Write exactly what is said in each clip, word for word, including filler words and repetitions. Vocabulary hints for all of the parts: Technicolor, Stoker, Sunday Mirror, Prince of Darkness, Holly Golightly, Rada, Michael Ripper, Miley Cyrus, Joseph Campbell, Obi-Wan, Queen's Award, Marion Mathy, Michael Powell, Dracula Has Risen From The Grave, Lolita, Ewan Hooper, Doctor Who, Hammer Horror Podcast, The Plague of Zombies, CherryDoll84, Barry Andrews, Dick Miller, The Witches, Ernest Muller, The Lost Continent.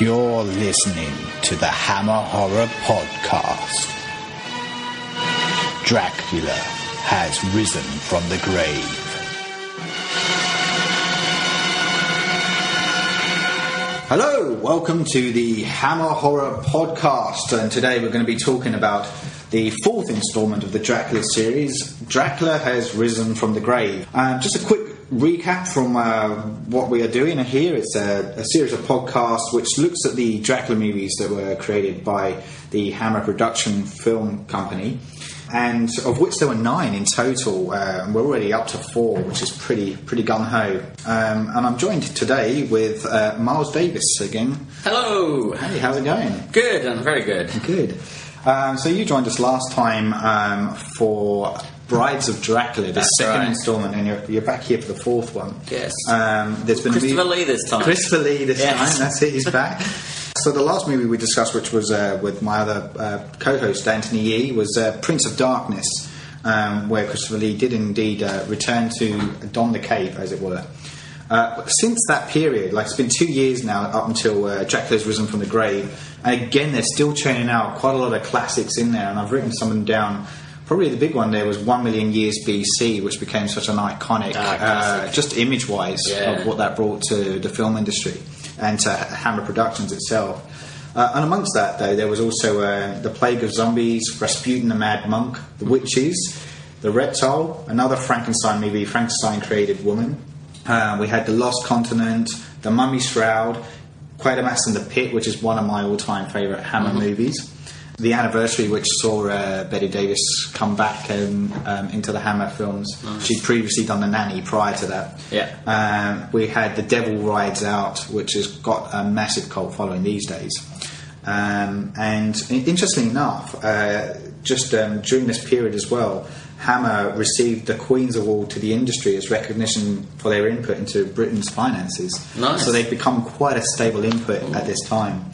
You're listening to the Hammer Horror Podcast. Dracula has risen from the grave. Hello, welcome to the Hammer Horror Podcast, and today we're going to be talking about the fourth instalment of the Dracula series, Dracula has risen from the grave. Um, just a quick recap from uh, what we are doing here. It's a, a series of podcasts which looks at the Dracula movies that were created by the Hammer Production Film Company, and of which there were nine in total. Uh, and we're already up to four, which is pretty pretty gung-ho. Um, and I'm joined today with uh, Miles Davis again. Hello! Hey, how's it going? Good, I'm very good. Good. Um, so you joined us last time um, for Brides of Dracula, the That's second right. instalment, and you're, you're back here for the fourth one. Yes. Um, there's been Christopher Lee this time. Christopher Lee this yes. time, that's it, he's back. So the last movie we discussed, which was uh, with my other uh, co-host, Anthony Yee, was uh, Prince of Darkness, um, where Christopher Lee did indeed uh, return to don the cape, as it were. Uh, since that period, like it's been two years now up until uh, Dracula's risen from the grave, and again they're still churning out quite a lot of classics in there, and I've written some of them down. Probably the big one there was One Million Years B C, which became such an iconic ah, uh, just image wise yeah. of what that brought to the film industry and to Hammer Productions itself. Uh, and amongst that though there was also uh, The Plague of Zombies, Rasputin the Mad Monk, The Witches, The Reptile, another Frankenstein movie, Frankenstein Created Woman. Um, we had The Lost Continent, The Mummy Shroud, Quatermass and the Pit, which is one of my all-time favourite Hammer mm-hmm. movies. The Anniversary, which saw uh, Bette Davis come back um, um, into the Hammer films. Nice. She'd previously done The Nanny prior to that. Yeah. Um, we had The Devil Rides Out, which has got a massive cult following these days. Um, and interestingly enough, uh, just um, during this period as well, Hammer received the Queen's Award to the industry as recognition for their input into Britain's finances. Nice. So they've become quite a stable input Ooh. At this time.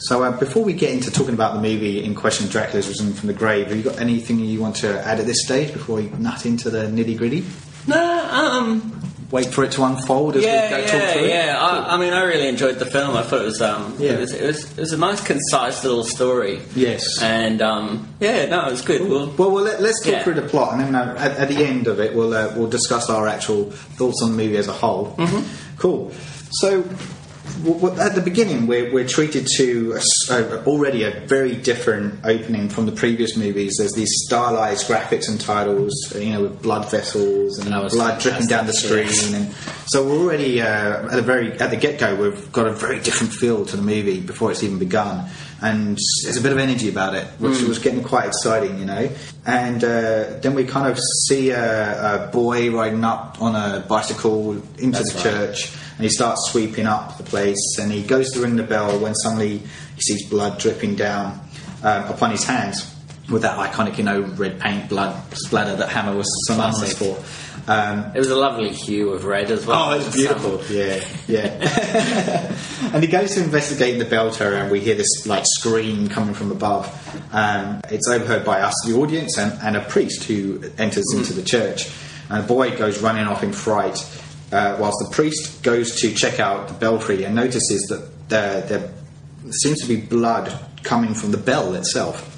So uh, before we get into talking about the movie in question, Dracula's Risen from the Grave, have you got anything you want to add at this stage before we nut into the nitty-gritty? No, um... Wait for it to unfold as yeah, we go yeah, talk through it? Yeah, yeah, cool. I, I mean, I really enjoyed the film. I thought it was, um, yeah. it was, it was, it was a nice, concise little story. Yes. And, um, yeah, no, it was good. We'll, well, well let, let's talk yeah. through the plot, and then uh, at, at the end of it, we'll uh, we'll discuss our actual thoughts on the movie as a whole. Mm-hmm. Cool. So, w- w- at the beginning, we're, we're treated to a, a, already a very different opening from the previous movies. There's these stylized graphics and titles, you know, with blood vessels and blood dripping down the screen. And so we're already uh, at the very at the get-go, we've got a very different feel to the movie before it's even begun. And there's a bit of energy about it, which mm. was getting quite exciting, you know. And uh, then we kind of see a, a boy riding up on a bicycle into That's the right. church, and he starts sweeping up the place, and he goes to ring the bell when suddenly he sees blood dripping down um, upon his hands with that iconic, you know, red paint blood splatter that Hammer was synonymous for. Um, it was a lovely hue of red as well. Oh, it was beautiful. Yeah, yeah. And he goes to investigate the bell tower, and we hear this like scream coming from above. Um, it's overheard by us, the audience, and, and a priest who enters mm. into the church. And the boy goes running off in fright, uh, whilst the priest goes to check out the belfry and notices that there, there seems to be blood coming from the bell itself.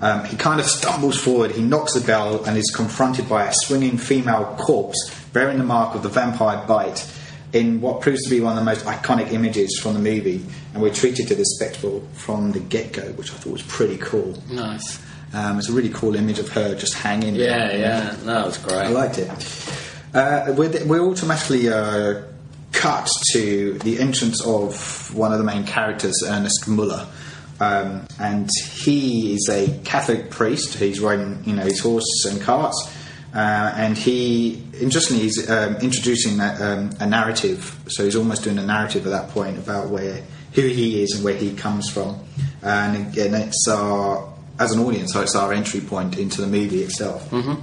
Um, he kind of stumbles forward, he knocks the bell, and is confronted by a swinging female corpse bearing the mark of the vampire bite in what proves to be one of the most iconic images from the movie. And we're treated to this spectacle from the get-go, which I thought was pretty cool. Nice. Um, it's a really cool image of her just hanging. Yeah, there. yeah, that was great. I liked it. Uh, we're, th- we're automatically uh, cut to the entrance of one of the main characters, Ernest Muller. Um, and he is a Catholic priest. He's riding, you know, his horse and carts, uh, and he, interestingly, he's um, introducing that, um, a narrative. So he's almost doing a narrative at that point about where who he is and where he comes from. Uh, and again, it's our, as an audience, it's our entry point into the movie itself. Mm-hmm.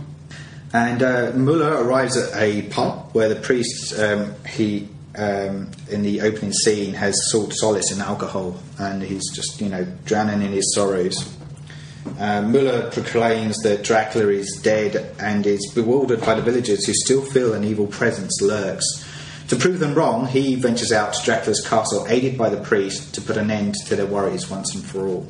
And uh, Muller arrives at a pub where the priest um, he. Um, in the opening scene has sought solace in alcohol, and he's just, you know, drowning in his sorrows. Uh, Muller proclaims that Dracula is dead and is bewildered by the villagers who still feel an evil presence lurks. To prove them wrong, he ventures out to Dracula's castle, aided by the priest, to put an end to their worries once and for all.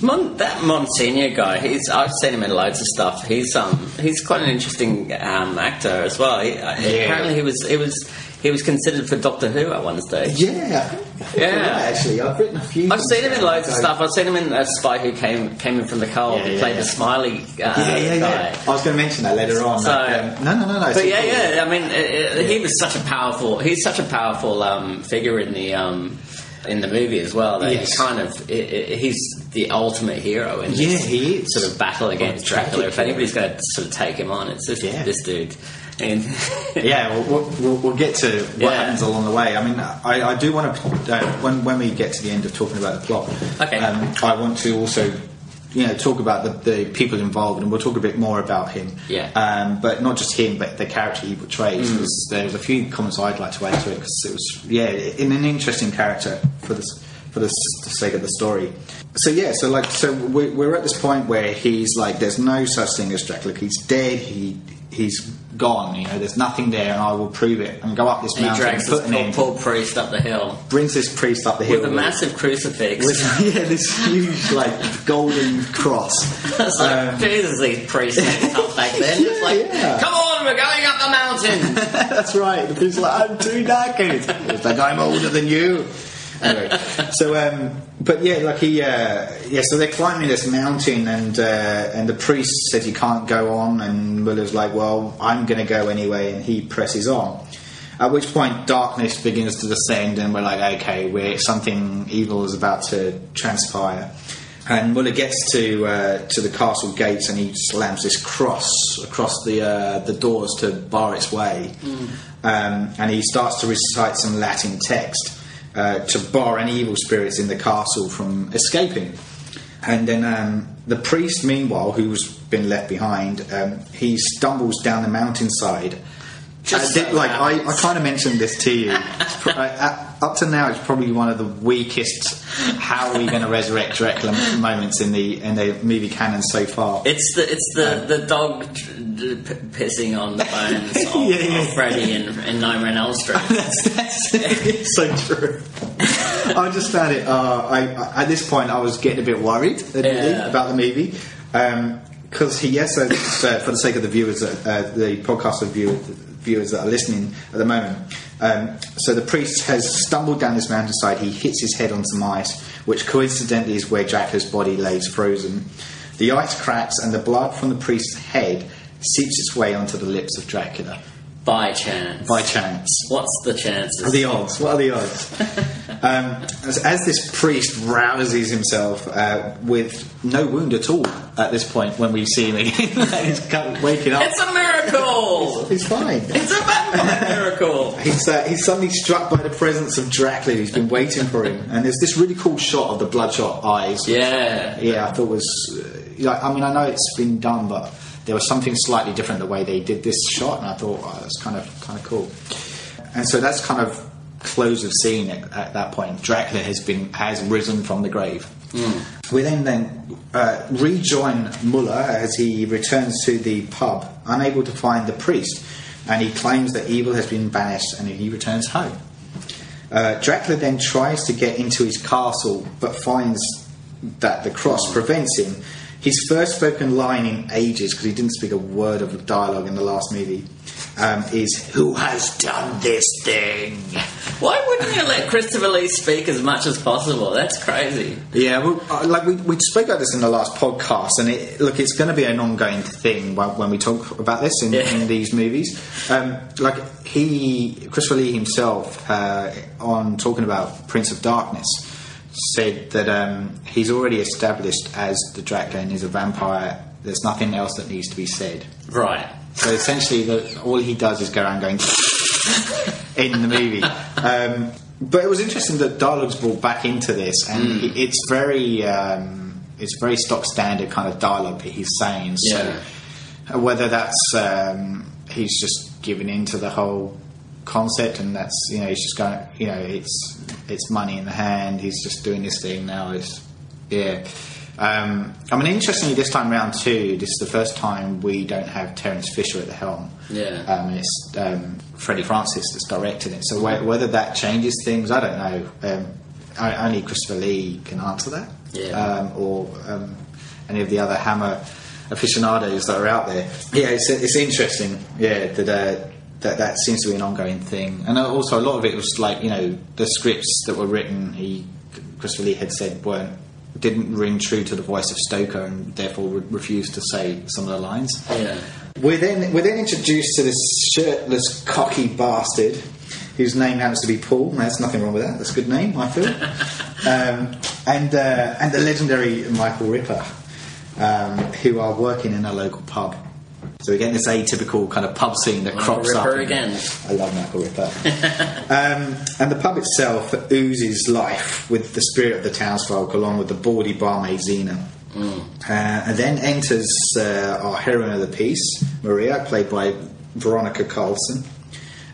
Mon- that Monsignor guy, he's, I've seen him in loads of stuff. He's um he's quite an interesting um, actor as well. He, yeah. Apparently he was he was he was considered for Doctor Who at one stage. Yeah, yeah. Right, actually, I've written a few. I've seen him in loads of stuff. I've seen him in a Spy Who Came Came in from the Cold. Yeah, yeah, he played yeah. the Smiley. Uh, yeah, yeah, yeah. Guy. I was going to mention that later on. So, like, um, no, no, no, no. But yeah, cool. yeah. I mean, it, it, yeah. he was such a powerful. He's such a powerful um, figure in the. Um, in the movie as well, that yes. he kind of it, it, he's the ultimate hero in yeah, this he is. sort of battle against well, Dracula. If anybody's going to sort of take him on, it's just yeah. this dude. And yeah, we'll, we'll, we'll get to what yeah. happens along the way. I mean, I, I do want to uh, when when we get to the end of talking about the plot, okay. um, I want to also you know talk about the, the people involved, and we'll talk a bit more about him. Yeah, um, but not just him, but the character he portrays. Mm. There was a few comments I'd like to add to it because it was yeah, in an interesting character for this for the sake of the story. So yeah, so like so we're, we're at this point where he's like, there's no such thing as Dracula. He's dead. He he's gone. You know, there's nothing there, and I will prove it. And go up this mountain. He drags and put this poor, poor priest up the hill. Brings this priest up the hill with a with, massive crucifix. With, yeah, this huge like golden cross. It's um, like Jesus, these priests up back then. Yeah, it's like, yeah. come on, we're going up the mountain. That's right. The priest's like, I'm too knackered. It's like, I'm older than you. Anyway, so um, but yeah, like he uh, yeah, so they're climbing this mountain, and uh, and the priest says he can't go on, and Muller's like, well, I'm going to go anyway, and he presses on. At which point, darkness begins to descend, and we're like, okay, we're something evil is about to transpire. And Muller gets to uh, to the castle gates, and he slams this cross across the uh, the doors to bar its way, mm. um, and he starts to recite some Latin text. Uh, to bar any evil spirits in the castle from escaping. And then um, the priest, meanwhile, who's been left behind, um, he stumbles down the mountainside. Just I did, so like I, I kind of mentioned this to you. pro- uh, up to now, it's probably one of the weakest "how are we going to resurrect Dracula" moments in the in the movie canon so far. It's the it's the, um, the dog d- d- p- pissing on the bones of, yeah, yeah. of Freddy and, and Nightmare on Elm Street. That's, that's it's so true. I just found it. Uh, I, I at this point, I was getting a bit worried yeah. about the movie. Um, Because he, yes, uh, for the sake of the viewers, uh, the podcaster view, the viewers that are listening at the moment, um, so the priest has stumbled down this mountainside. He hits his head on some ice, which coincidentally is where Dracula's body lays frozen. The ice cracks, and the blood from the priest's head seeps its way onto the lips of Dracula. By chance. By chance. What's the chances? The odds. What are the odds? um, as, as this priest rouses himself uh, with no wound at all at this point when we see him again. He's kind of waking up. It's a miracle! he's, he's fine. It's a vampire miracle! he's, uh, he's suddenly struck by the presence of Dracula who's been waiting for him. And there's this really cool shot of the bloodshot eyes. Which, yeah. Yeah, I thought was... Uh, like, I mean, I know it's been done, but... there was something slightly different the way they did this shot, and I thought, oh, that's kind of kind of cool. And so that's kind of close of scene at, at that point. Dracula has been has risen from the grave. Mm. We then then uh, rejoin Muller as he returns to the pub, unable to find the priest, and he claims that evil has been banished, and he returns home. Uh, Dracula then tries to get into his castle, but finds that the cross prevents him. His first spoken line in ages, because he didn't speak a word of dialogue in the last movie, um, is, "Who has done this thing?" Why wouldn't you let Christopher Lee speak as much as possible? That's crazy. Yeah, well, like we, we spoke about this in the last podcast, and it, look, it's going to be an ongoing thing when, when we talk about this in, yeah. in these movies. Um, like he, Christopher Lee himself, uh, on talking about Prince of Darkness, said that um, he's already established as the Dracula and is a vampire. There's nothing else that needs to be said. Right. So essentially, the, all he does is go around going in the movie. Um, but it was interesting that dialogue's brought back into this, and mm. it's very um, it's very stock standard kind of dialogue that he's saying. So yeah. whether that's um, he's just giving in to the whole concept, and that's you know he's just going you know it's it's money in the hand, he's just doing this thing now, it's yeah um, I mean interestingly this time round too, this is the first time we don't have Terence Fisher at the helm, Yeah. Um, it's um, Freddie Francis that's directing it. So wh whether that changes things, I don't know. Um, I, only Christopher Lee can answer that. Yeah. Um, or um, any of the other Hammer aficionados that are out there. Yeah, it's, it's interesting. Yeah, that, uh, that that seems to be an ongoing thing. And also a lot of it was like, you know, the scripts that were written, he Christopher Lee had said weren't didn't ring true to the voice of Stoker, and therefore re refused to say some of the lines. Yeah. We're then we're then introduced to this shirtless cocky bastard whose name happens to be Paul. Now, there's nothing wrong with that. That's a good name, I feel. um, and uh, and the legendary Michael Ripper, um, who are working in a local pub. So we're getting this atypical kind of pub scene that Michael crops Ripper up. Again. I love Michael Ripper. um, and the pub itself oozes life with the spirit of the townsfolk, along with the bawdy barmaid Zena. Mm. Uh, and then enters uh, our heroine of the piece, Maria, played by Veronica Carlson.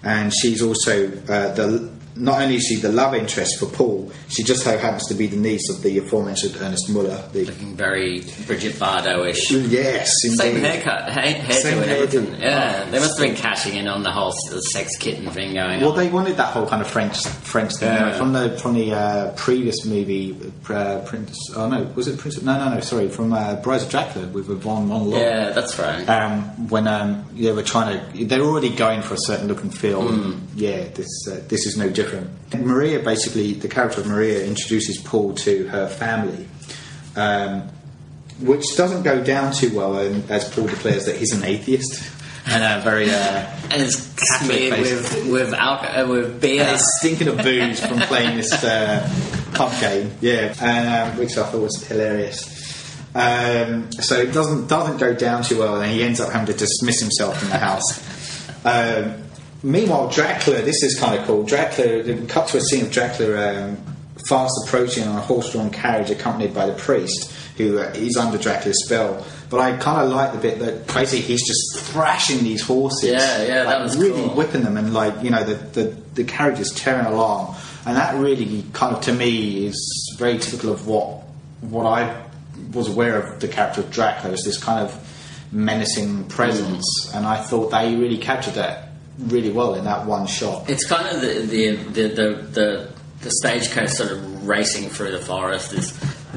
And she's also uh, the not only is she the love interest for Paul, she just so happens to be the niece of the aforementioned Ernest Muller. The Looking very Bridget Bardot-ish. Yes, indeed. Same haircut, hair, hairdo Same and everything. Yeah, oh, they must have been cashing in on the whole the sex kitten thing going well, on. Well, they wanted that whole kind of French French thing. Yeah. Right? From the from the uh, previous movie, uh, Prince... Oh, no, was it Prince of... No, no, no, sorry, from uh, Brides of Dracula with Yvonne Monlore. Yeah, that's right. Um, when um, they were trying to... They were already going for a certain look and feel. Mm. And yeah, this, uh, this is no joke. And Maria, basically, the character of Maria introduces Paul to her family, um, which doesn't go down too well, um, as Paul declares that he's an atheist and a very uh, and it's smeared with with, alcohol, with beer, and it's stinking of booze from playing this uh, pub game, yeah, and, um, which I thought was hilarious. Um, so it doesn't doesn't go down too well, and he ends up having to dismiss himself from the house. Um, Meanwhile, Dracula, this is kind of cool. Dracula, we cut to a scene of Dracula um, fast approaching on a horse-drawn carriage accompanied by the priest, who uh, is under Dracula's spell. But I kind of like the bit that basically he's just thrashing these horses. Yeah, yeah, like, that was really cool. Whipping them, and like, you know, the, the, the carriage is tearing along. And that really kind of, to me, is very typical of what, what I was aware of the character of Dracula, is this kind of menacing presence. Mm. And I thought they really captured that really well in that one shot. It's kind of the the the the, the, the stagecoach sort of racing through the forest is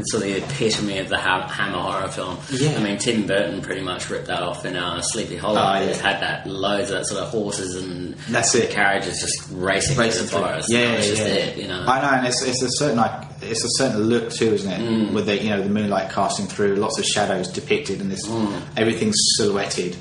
sort of the epitome of the ha Hammer horror film. Yeah. I mean, Tim Burton pretty much ripped that off in uh, Sleepy Hollow. Oh, yeah. It's had that loads of that sort of horses and that's it. Carriages just racing, racing through the forest. Yeah, yeah, it's just yeah. It, you know. I know, and it's it's a certain like it's a certain look too, isn't it? Mm. With the you know the moonlight casting through, lots of shadows depicted, and this mm. everything's silhouetted.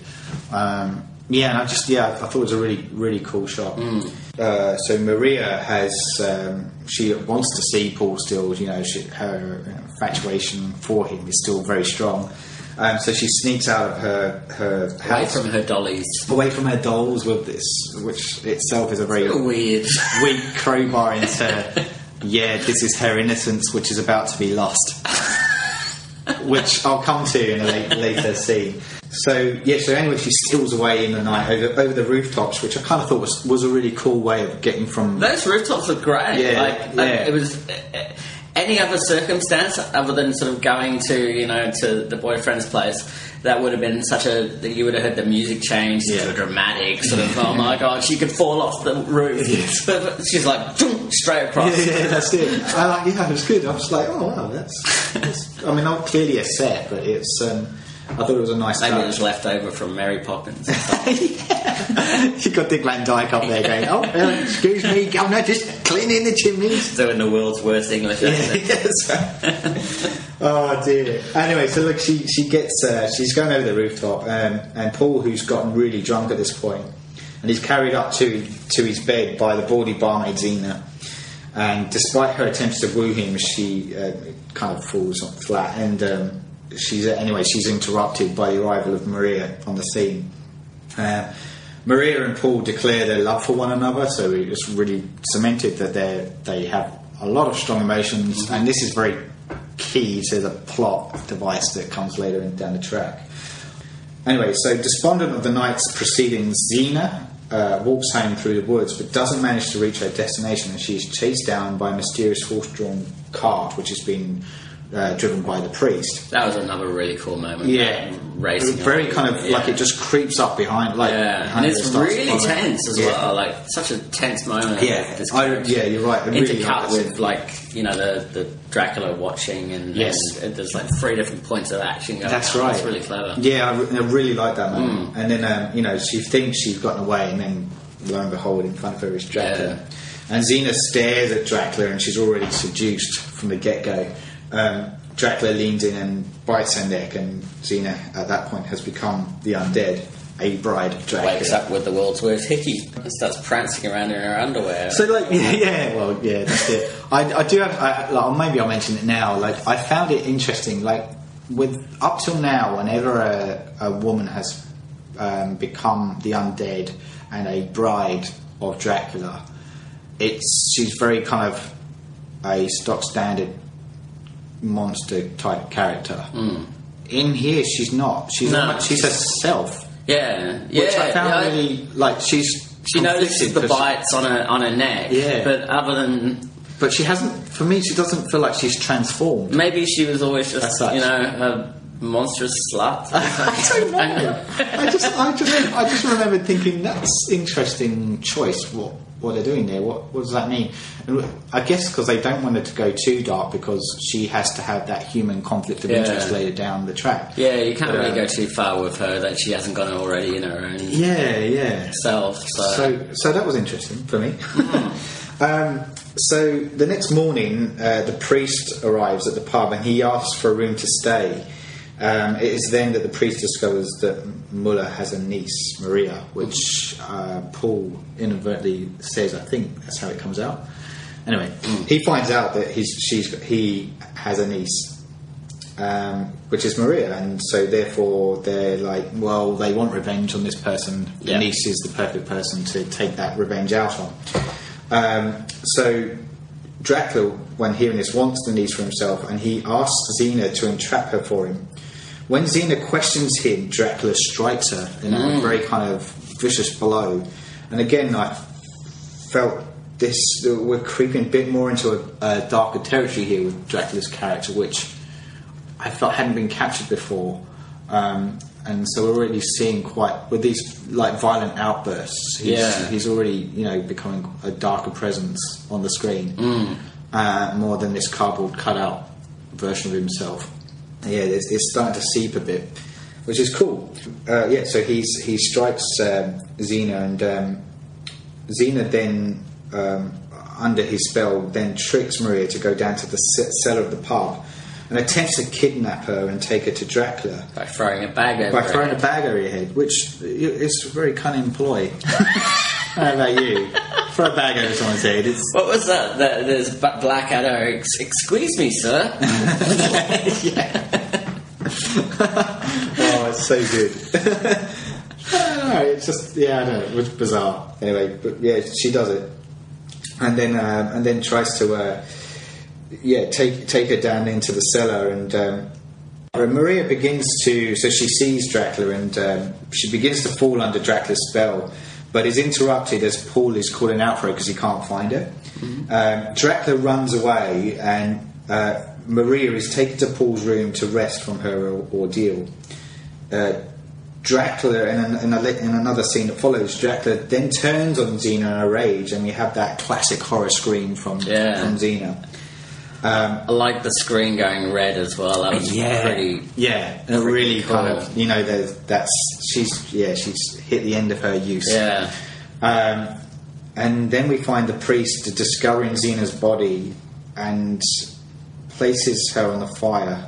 Um, Yeah, and I just yeah, I thought it was a really really cool shot. Mm. Uh, so Maria has um, she wants to see Paul still. You know, she, her infatuation for him is still very strong. Um, so she sneaks out of her her away house, from her dollies, away from her dolls with this, which itself is a very weird, weak crowbar into yeah, this is her innocence, which is about to be lost. Which I'll come to in a late, later scene. So, yeah, so anyway, she steals away in the night over, over the rooftops, which I kind of thought was, was a really cool way of getting from... Those rooftops are great. Yeah, like, yeah. Like, it was... Uh, any other circumstance other than sort of going to, you know, to the boyfriend's place, that would have been such a... That you would have heard the music change yeah. to a dramatic sort of, oh my god, she could fall off the roof. Yeah. She's like, boom, straight across. Yeah, yeah, that's it. I like, yeah, it was good. I was like, oh, wow, that's... that's I mean, not clearly a set, but it's... Um, I thought it was a nice Maybe touch. It was left over from Mary Poppins. Yeah. You've got Dick Van Dyke up there going, oh, uh, excuse me, I'm not just cleaning the chimneys. Doing the world's worst English accent. Yeah, that's right. Oh, dear. Anyway, so look, she, she gets, uh, she's going over the rooftop, um, and Paul, who's gotten really drunk at this point, and he's carried up to, to his bed by the bawdy barmaid Zena. And despite her attempts to woo him, she uh, kind of falls flat, and... Um, She's anyway. She's interrupted by the arrival of Maria on the scene. Uh, Maria and Paul declare their love for one another, so it's really cemented that they they have a lot of strong emotions, and this is very key to the plot device that comes later in, down the track. Anyway, so despondent of the night's proceedings, Zena uh, walks home through the woods, but doesn't manage to reach her destination, and she's chased down by a mysterious horse-drawn cart, which has been uh, driven by the priest. That was another really cool moment. Yeah, racing. Very kind of yeah. like it just creeps up behind. Like, yeah, behind and it's it really tense as yeah. well. Like such a tense moment. Yeah, this I, yeah, you're right. It intercut really with like you know the the Dracula watching and, yes. and there's like three different points of action going. That's right. That's really clever. Yeah, I, I really like that moment. Mm. And then um, you know she thinks she's gotten away, and then lo and behold, in front of her is Dracula. Yeah. And Zena stares at Dracula, and she's already seduced from the get-go. Um, Dracula leans in and bites her neck, and Zena, at that point, has become the undead, a bride of Dracula. Wakes up with the world's worst hickey and starts prancing around in her underwear. So, like, yeah, yeah well, yeah, that's it. I, I do have, I, like, maybe I'll mention it now, like, I found it interesting, like, with up till now, whenever a, a woman has um, become the undead and a bride of Dracula... It's she's very kind of a stock standard monster type character. Mm. In here, she's not. She's no, not, she's, she's herself. Yeah, which yeah. Which I found yeah. really like she's she notices the bites she, on her on her neck. Yeah, but other than but she hasn't. For me, she doesn't feel like she's transformed. Maybe she was always just you know. A, monstrous slut. I don't know. I just, I just, I just remember thinking that's interesting choice. What, what they're doing there? What, what does that mean? And I guess because they don't want her to go too dark because she has to have that human conflict of yeah. interest later down the track. Yeah, you can't um, really go too far with her that she hasn't gone already in her own. Yeah, yeah. Self. So, so, so that was interesting for me. Mm. um, so the next morning, uh, the priest arrives at the pub and he asks for a room to stay. Um, it is then that the priest discovers that Muller has a niece, Maria, which uh, Paul inadvertently says, I think that's how it comes out. Anyway, mm. he finds out that he's, she's, he has a niece, um, which is Maria, and so therefore they're like, well, they want revenge on this person. The yeah. niece is the perfect person to take that revenge out on. Um, so... Dracula, when hearing this, wants the niece for himself, and he asks Zena to entrap her for him. When Zena questions him, Dracula strikes her in mm. a very kind of vicious blow. And again, I felt this, we're creeping a bit more into a, a darker territory here with Dracula's character, which I felt hadn't been captured before. Um, and so we're already seeing quite, with these like violent outbursts, he's, yeah. he's already, you know, becoming a darker presence on the screen, mm. uh, more than this cardboard cutout version of himself. Yeah, it's, it's starting to seep a bit, which is cool. Uh, yeah, so he's, he strikes um, Zena, and um, Zena then, um, under his spell, then tricks Maria to go down to the cellar of the pub, and attempts to kidnap her and take her to Dracula by throwing a bag over by her throwing head. a bag over your head, which is a very cunning ploy. How about you? Throw a bag over someone's head. It's... What was that? that there's Blackadder. Ex- excuse me, sir. yeah. oh, it's so good. No, it's just yeah, I don't know. It was bizarre. Anyway, but yeah, she does it, and then um, and then tries to. Uh, Yeah, take take her down into the cellar, and um, Maria begins to. So she sees Dracula, and um, she begins to fall under Dracula's spell, but is interrupted as Paul is calling out for her because he can't find her. Mm-hmm. Um, Dracula runs away, and uh, Maria is taken to Paul's room to rest from her ordeal. Uh, Dracula, in, an, in, a, in another scene that follows, Dracula then turns on Zena in a rage, and we have that classic horror scream from yeah. from Zena. Um, I like the screen going red as well. That was yeah, pretty, yeah, and pretty really cool. Kind of, you know, that's she's yeah, she's hit the end of her use. Yeah, um, and then we find the priest discovering Zena's body and places her on the fire,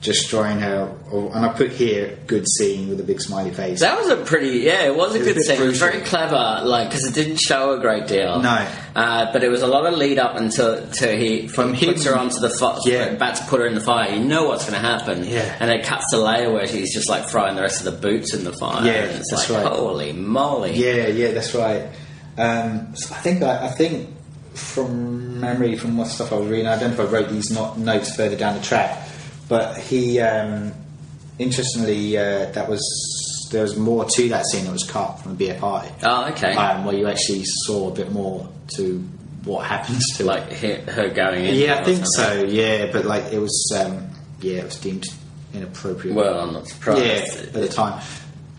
destroying her. Or, and I put here good scene with a big smiley face. That was a pretty yeah, it was a it good was scene. Brutal. It was very clever, like because it didn't show a great deal. No. Uh, but it was a lot of lead up until to he from he puts him, her onto the fire, yeah. about to put her in the fire. You know what's going to happen, yeah. And it cuts to later where she's just like throwing the rest of the boots in the fire. Yeah, and it's that's like, right. Holy moly! Yeah, yeah, that's right. Um, so I think I, I think from memory, from what stuff I was reading, I don't know if I wrote these not notes further down the track, but he um, interestingly uh, that was. There was more to that scene that was cut from B F I. Oh, okay. Um, where you actually saw a bit more to what happens to like her going in. Yeah, I think so. Yeah, but like it was, um, yeah, it was deemed inappropriate. Well, I'm not surprised. Yeah, at the time,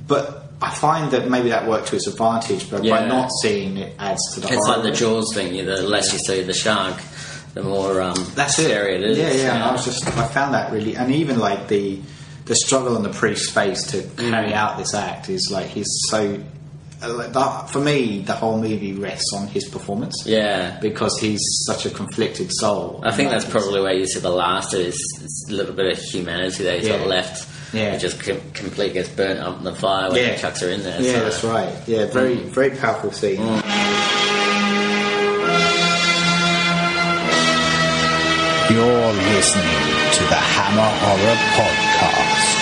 but. I find that maybe that worked to its advantage, but yeah. by not seeing it adds to the horror. It's like the Jaws thing, you know, the less you see the shark, the more um, That's scary it. it is. Yeah, yeah, yeah. I was just, I found that really, and even like the the struggle on the priest's face to carry mm. out this act is like he's so. Uh, that, for me, the whole movie rests on his performance. Yeah, because he's such a conflicted soul. I think that's probably where you see the last of his little bit of humanity that he's yeah. got left. Yeah, it just com- completely gets burnt up in the fire when yeah. he chucks her in there. Yeah, so. That's right. Yeah, very, mm. very powerful scene. Mm. You're listening to the Hammer Horror Podcast.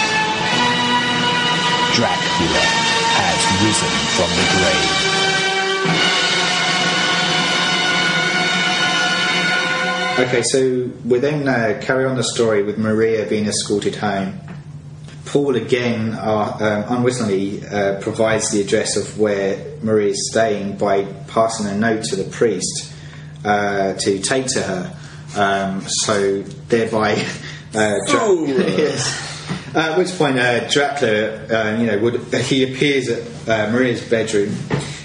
Dracula has risen from the grave. Okay, so we then uh, carry on the story with Maria being escorted home. Paul again uh, um, unwittingly uh, provides the address of where Maria is staying by passing a note to the priest uh, to take to her, um, so thereby uh, Dra- oh. yes. uh, at which point uh, Dracula uh, you know would he appears at uh, Maria's bedroom.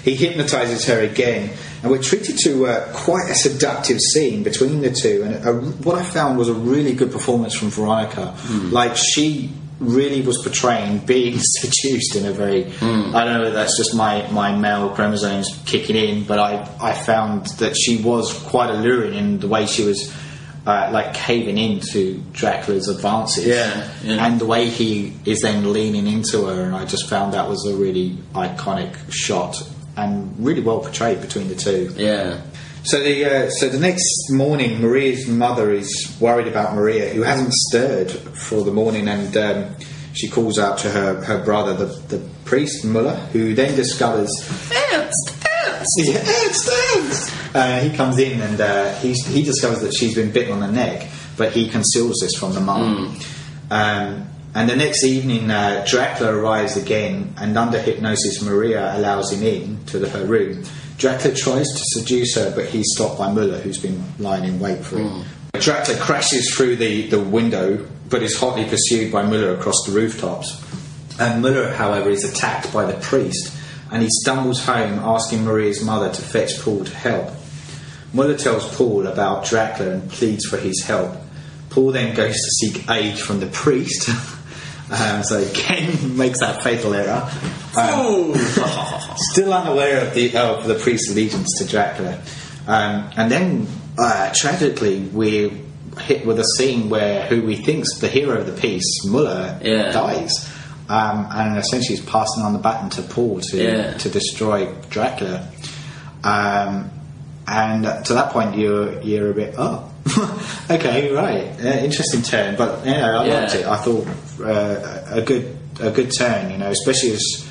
He hypnotises her again, and we're treated to uh, quite a seductive scene between the two, and a, what I found was a really good performance from Veronica. mm. Like she really was portraying being seduced in a very mm. I don't know if that's just my, my male chromosomes kicking in, but I, I found that she was quite alluring in the way she was uh, like caving into Dracula's advances, yeah, yeah. and the way he is then leaning into her, and I just found that was a really iconic shot and really well portrayed between the two. Yeah. So the uh, so the next morning, Maria's mother is worried about Maria, who hasn't stirred for the morning, and um, she calls out to her, her brother, the, the priest, Muller, who then discovers... Ernst! Ernst! Yeah, Ernst! Ernst! Uh, he comes in and uh, he, he discovers that she's been bitten on the neck, but he conceals this from the mum. Mm. Um, and the next evening, uh, Dracula arrives again, and under hypnosis, Maria allows him in to the, her room. Dracula tries to seduce her, but he's stopped by Muller, who's been lying in wait for him. Mm. Dracula crashes through the, the window, but is hotly pursued by Muller across the rooftops. And Muller, however, is attacked by the priest, and he stumbles home, asking Maria's mother to fetch Paul to help. Muller tells Paul about Dracula and pleads for his help. Paul then goes to seek aid from the priest. Um, so Ken makes that fatal error, um, still unaware of the of the priest's allegiance to Dracula, um, and then uh, tragically we're hit with a scene where who we think's the hero of the piece, Muller, yeah. dies, um, and essentially is passing on the baton to Paul to yeah. to destroy Dracula, um, and to that point you're you're a bit oh okay, right, uh, interesting turn, but you know, I yeah. liked it. I thought uh, a good a good turn, you know, especially as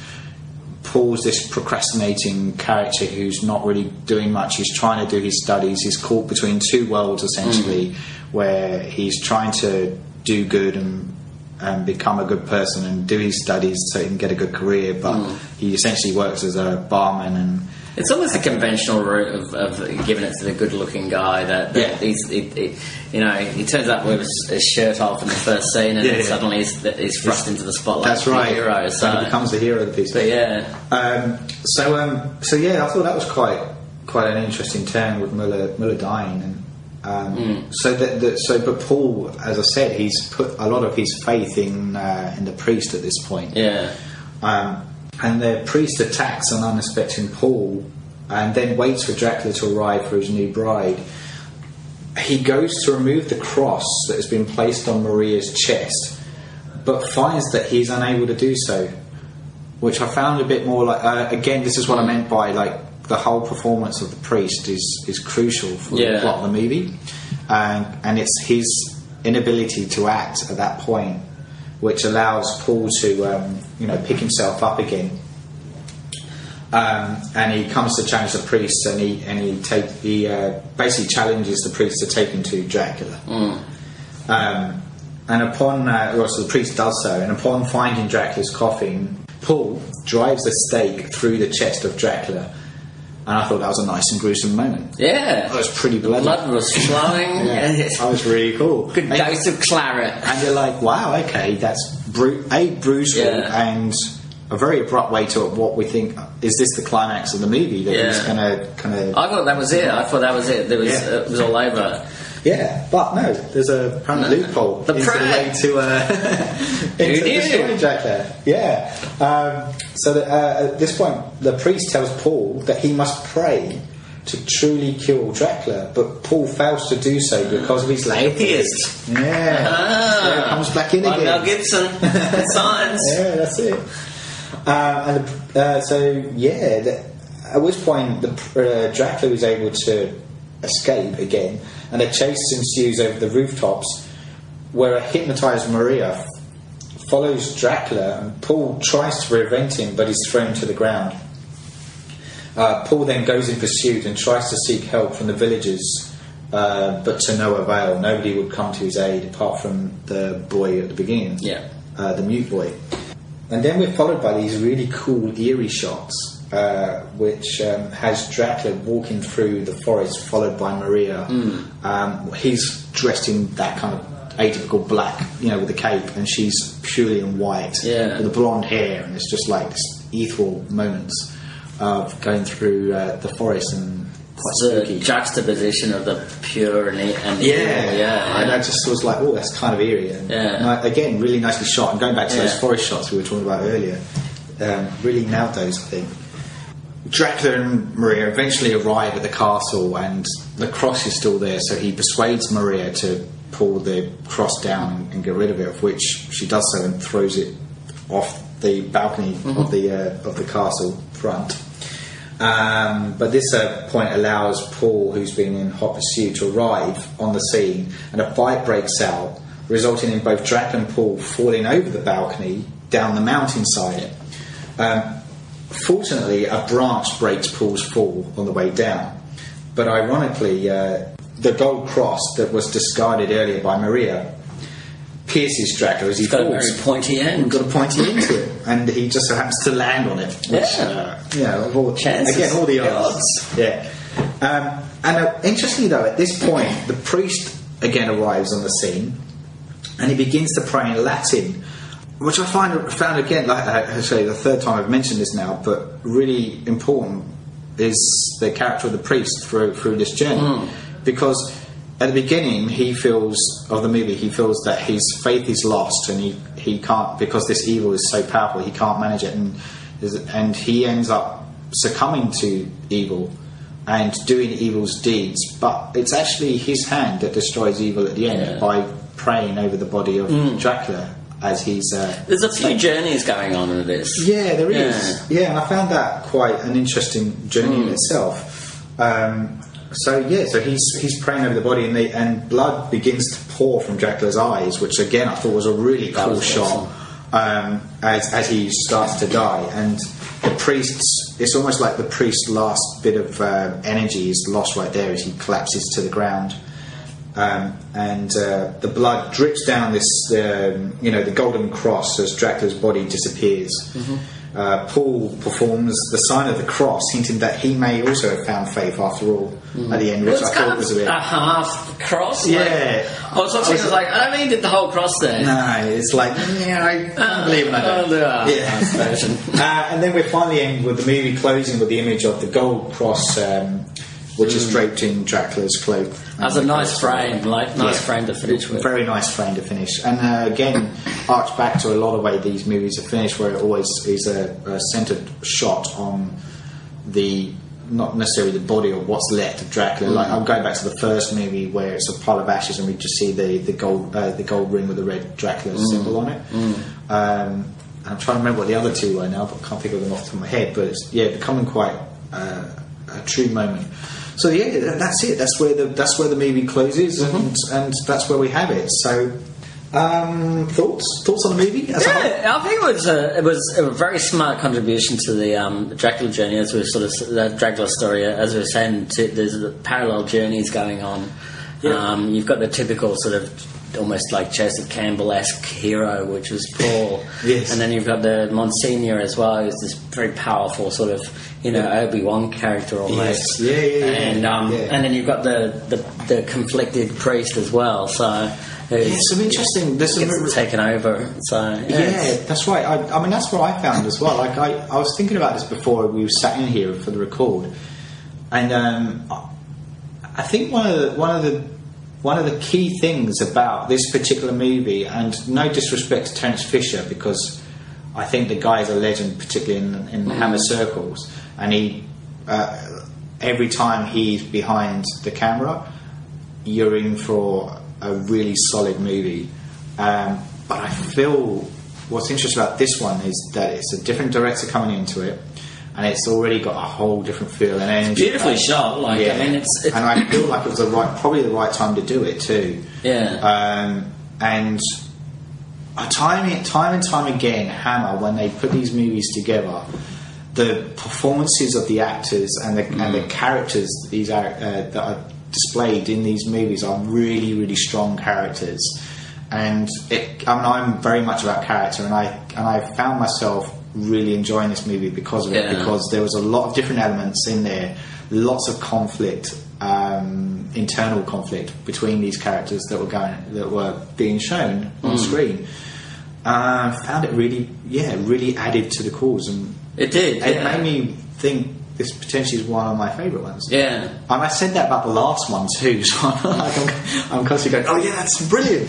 Paul's this procrastinating character who's not really doing much. He's trying to do his studies. He's caught between two worlds essentially, mm. where he's trying to do good and and become a good person and do his studies so he can get a good career, but mm. he essentially works as a barman. And it's almost a conventional route of, of giving it to the good-looking guy. That, that yeah. he's, he, he, you know, he turns up with his shirt off in the first scene, and yeah, yeah. suddenly he's, he's thrust it's, into the spotlight. That's right, the hero. So and he becomes the hero of the piece. But yeah, um, so um, so yeah, I thought that was quite quite an interesting turn with Muller Muller dying, and um, mm. so that, that so. But Paul, as I said, he's put a lot of his faith in uh, in the priest at this point. Yeah. Um, And the priest attacks an unsuspecting Paul and then waits for Dracula to arrive for his new bride. He goes to remove the cross that has been placed on Maria's chest, but finds that he's unable to do so, which I found a bit more like... Uh, again, this is what I meant by, like, the whole performance of the priest is, is crucial for yeah. the plot of the movie. Um, and it's his inability to act at that point which allows Paul to, um, you know, pick himself up again. Um, and he comes to challenge the priest, and he and he take he uh, basically challenges the priest to take him to Dracula. Mm. Um, and upon, uh, well, so the priest does so, and upon finding Dracula's coffin, Paul drives a stake through the chest of Dracula, And I thought that was a nice and gruesome moment. Yeah. That was pretty bloody. Blood was flowing. Yeah. That was really cool. Good and, dose of claret. And you're like, wow, okay, that's bru- a brutal yeah. and a very abrupt way to what we think, is this the climax of the movie? That yeah. going to kind of... I thought that was it. I thought that was it. There was, yeah. uh, it was all over. Yeah, but no, there's a apparent no, loophole the into prat. the way to uh, into destroying Jack there. Yeah. Um, so that, uh, at this point, the priest tells Paul that he must pray to truly kill Dracula, but Paul fails to do so because of his atheist. Yeah. Ah, so it comes back in like again. Mel Gibson. Science. Yeah, that's it. Uh, and the, uh, so yeah, the, at which point the uh, Dracula is able to escape again. And a chase ensues over the rooftops, where a hypnotised Maria follows Dracula, and Paul tries to prevent him, but is thrown to the ground. Uh, Paul then goes in pursuit and tries to seek help from the villagers, uh, but to no avail. Nobody would come to his aid apart from the boy at the beginning, yeah, uh, the mute boy. And then we're followed by these really cool eerie shots. Uh, which um, has Dracula walking through the forest followed by Maria. Mm. Um, he's dressed in that kind of atypical black, you know, with a cape, and she's purely in white, yeah. with the blonde hair, and it's just like this ethereal moments of going through uh, the forest, and quite spooky. The juxtaposition of the pure and, e- and yeah. evil. Yeah, and yeah. I just was like, oh, that's kind of eerie. And, yeah. and I, again, really nicely shot, and going back to yeah. those forest shots we were talking about earlier, um, really nailed those, I think. Dracula and Maria eventually arrive at the castle, and the cross is still there, so he persuades Maria to pull the cross down and get rid of it, of which she does so and throws it off the balcony mm-hmm. of the uh, of the castle front. Um, but this uh, point allows Paul, who's been in hot pursuit, to arrive on the scene, and a fight breaks out, resulting in both Dracula and Paul falling over the balcony down the mountainside. Um, Fortunately, a branch breaks Paul's fall on the way down. But ironically, uh, the gold cross that was discarded earlier by Maria pierces Dracula as he falls. Got a very pointy end. Got a pointy end to it. And he just so happens to land on it. Which, yeah. Uh, you know, all, again, all the odds. Yeah. Um, and uh, interestingly, though, at this point, the priest again arrives on the scene, and he begins to pray in Latin, which I find found again, like actually the third time I've mentioned this now, but really important is the character of the priest through through this journey, mm. because at the beginning he feels of the movie he feels that his faith is lost, and he, he can't, because this evil is so powerful he can't manage it, and and he ends up succumbing to evil and doing evil's deeds, but it's actually his hand that destroys evil at the end yeah. by praying over the body of mm. Dracula. As he's uh, there's a few like, journeys going on in this. Yeah, there is. Yeah, yeah, and I found that quite an interesting journey mm. in itself. Um, so yeah, so he's he's praying over the body, and the, and blood begins to pour from Dracula's eyes, which again I thought was a really cool shot. Um, as as he starts to die, and the priest's, it's almost like the priest's last bit of uh, energy is lost right there as he collapses to the ground. Um, and uh, the blood drips down this, um, you know, the golden cross as Dracula's body disappears. Mm-hmm. Uh, Paul performs the sign of the cross, hinting that he may also have found faith after all mm. at the end, which well, I thought was a bit a half cross. Like, yeah, I was watching. I was like, I mean, did the whole cross there? No, it's like, yeah, I can't uh, believe it. Uh, uh, yeah, uh, and then we finally end with the movie closing with the image of the gold cross. Um, Which mm. is draped in Dracula's cloak. That's a nice frame, like nice yeah. frame to finish with. Very nice frame to finish. And uh, again, arched back to a lot of way these movies are finished, where it always is a, a centred shot on the, not necessarily the body or what's left of Dracula. Mm. Like I'm going back to the first movie where it's a pile of ashes, and we just see the the gold uh, the gold ring with the red Dracula mm. symbol on it. Mm. Um, I'm trying to remember what the other two were now, but I can't think of them off the top of my head. But it's, yeah, becoming quite uh, a true moment. So yeah, that's it. That's where the that's where the movie closes, and mm-hmm. and that's where we have it. So, um, thoughts thoughts on the movie? As yeah, I think it was a, it was a very smart contribution to the um, Dracula journey, as we sort of the Dracula story, as we were saying. To, there's the parallel journeys going on. Yeah. Um, you've got the typical sort of almost like Joseph Campbell-esque hero, which was Paul. Yes. And then you've got the Monsignor as well, who's this very powerful sort of, you know, yeah. Obi-Wan character almost. Yes. Yeah, yeah, yeah. And, um, yeah. and then you've got the, the, the conflicted priest as well, so... Yeah, some interesting... There's some gets taken over, so... Yeah, yeah that's right. I, I mean, that's what I found as well. Like, I, I was thinking about this before we were sat in here for the record, and um, I think one of the... One of the One of the key things about this particular movie, and no disrespect to Terence Fisher, because I think the guy is a legend, particularly in, in mm. Hammer circles, and he uh, every time he's behind the camera, you're in for a really solid movie. Um, but I feel what's interesting about this one is that it's a different director coming into it, and it's already got a whole different feel and energy. It's beautifully shot, like, yeah. I mean, it's, it's... And I feel like it was the right, probably the right time to do it, too. Yeah. Um, and time, time and time again, Hammer, when they put these movies together, the performances of the actors and the, mm. and the characters that, these are, uh, that are displayed in these movies are really, really strong characters. And it, I mean, I'm very much about character, and I, and I found myself... really enjoying this movie because of it, yeah. because there was a lot of different elements in there, lots of conflict, um, internal conflict between these characters that were going that were being shown mm. on screen. I uh, found it really, yeah, really added to the cause, and it did. It yeah. made me think this potentially is one of my favourite ones. Yeah, and I said that about the last one too. So I'm, like, I'm, I'm constantly going, "Oh yeah, that's brilliant."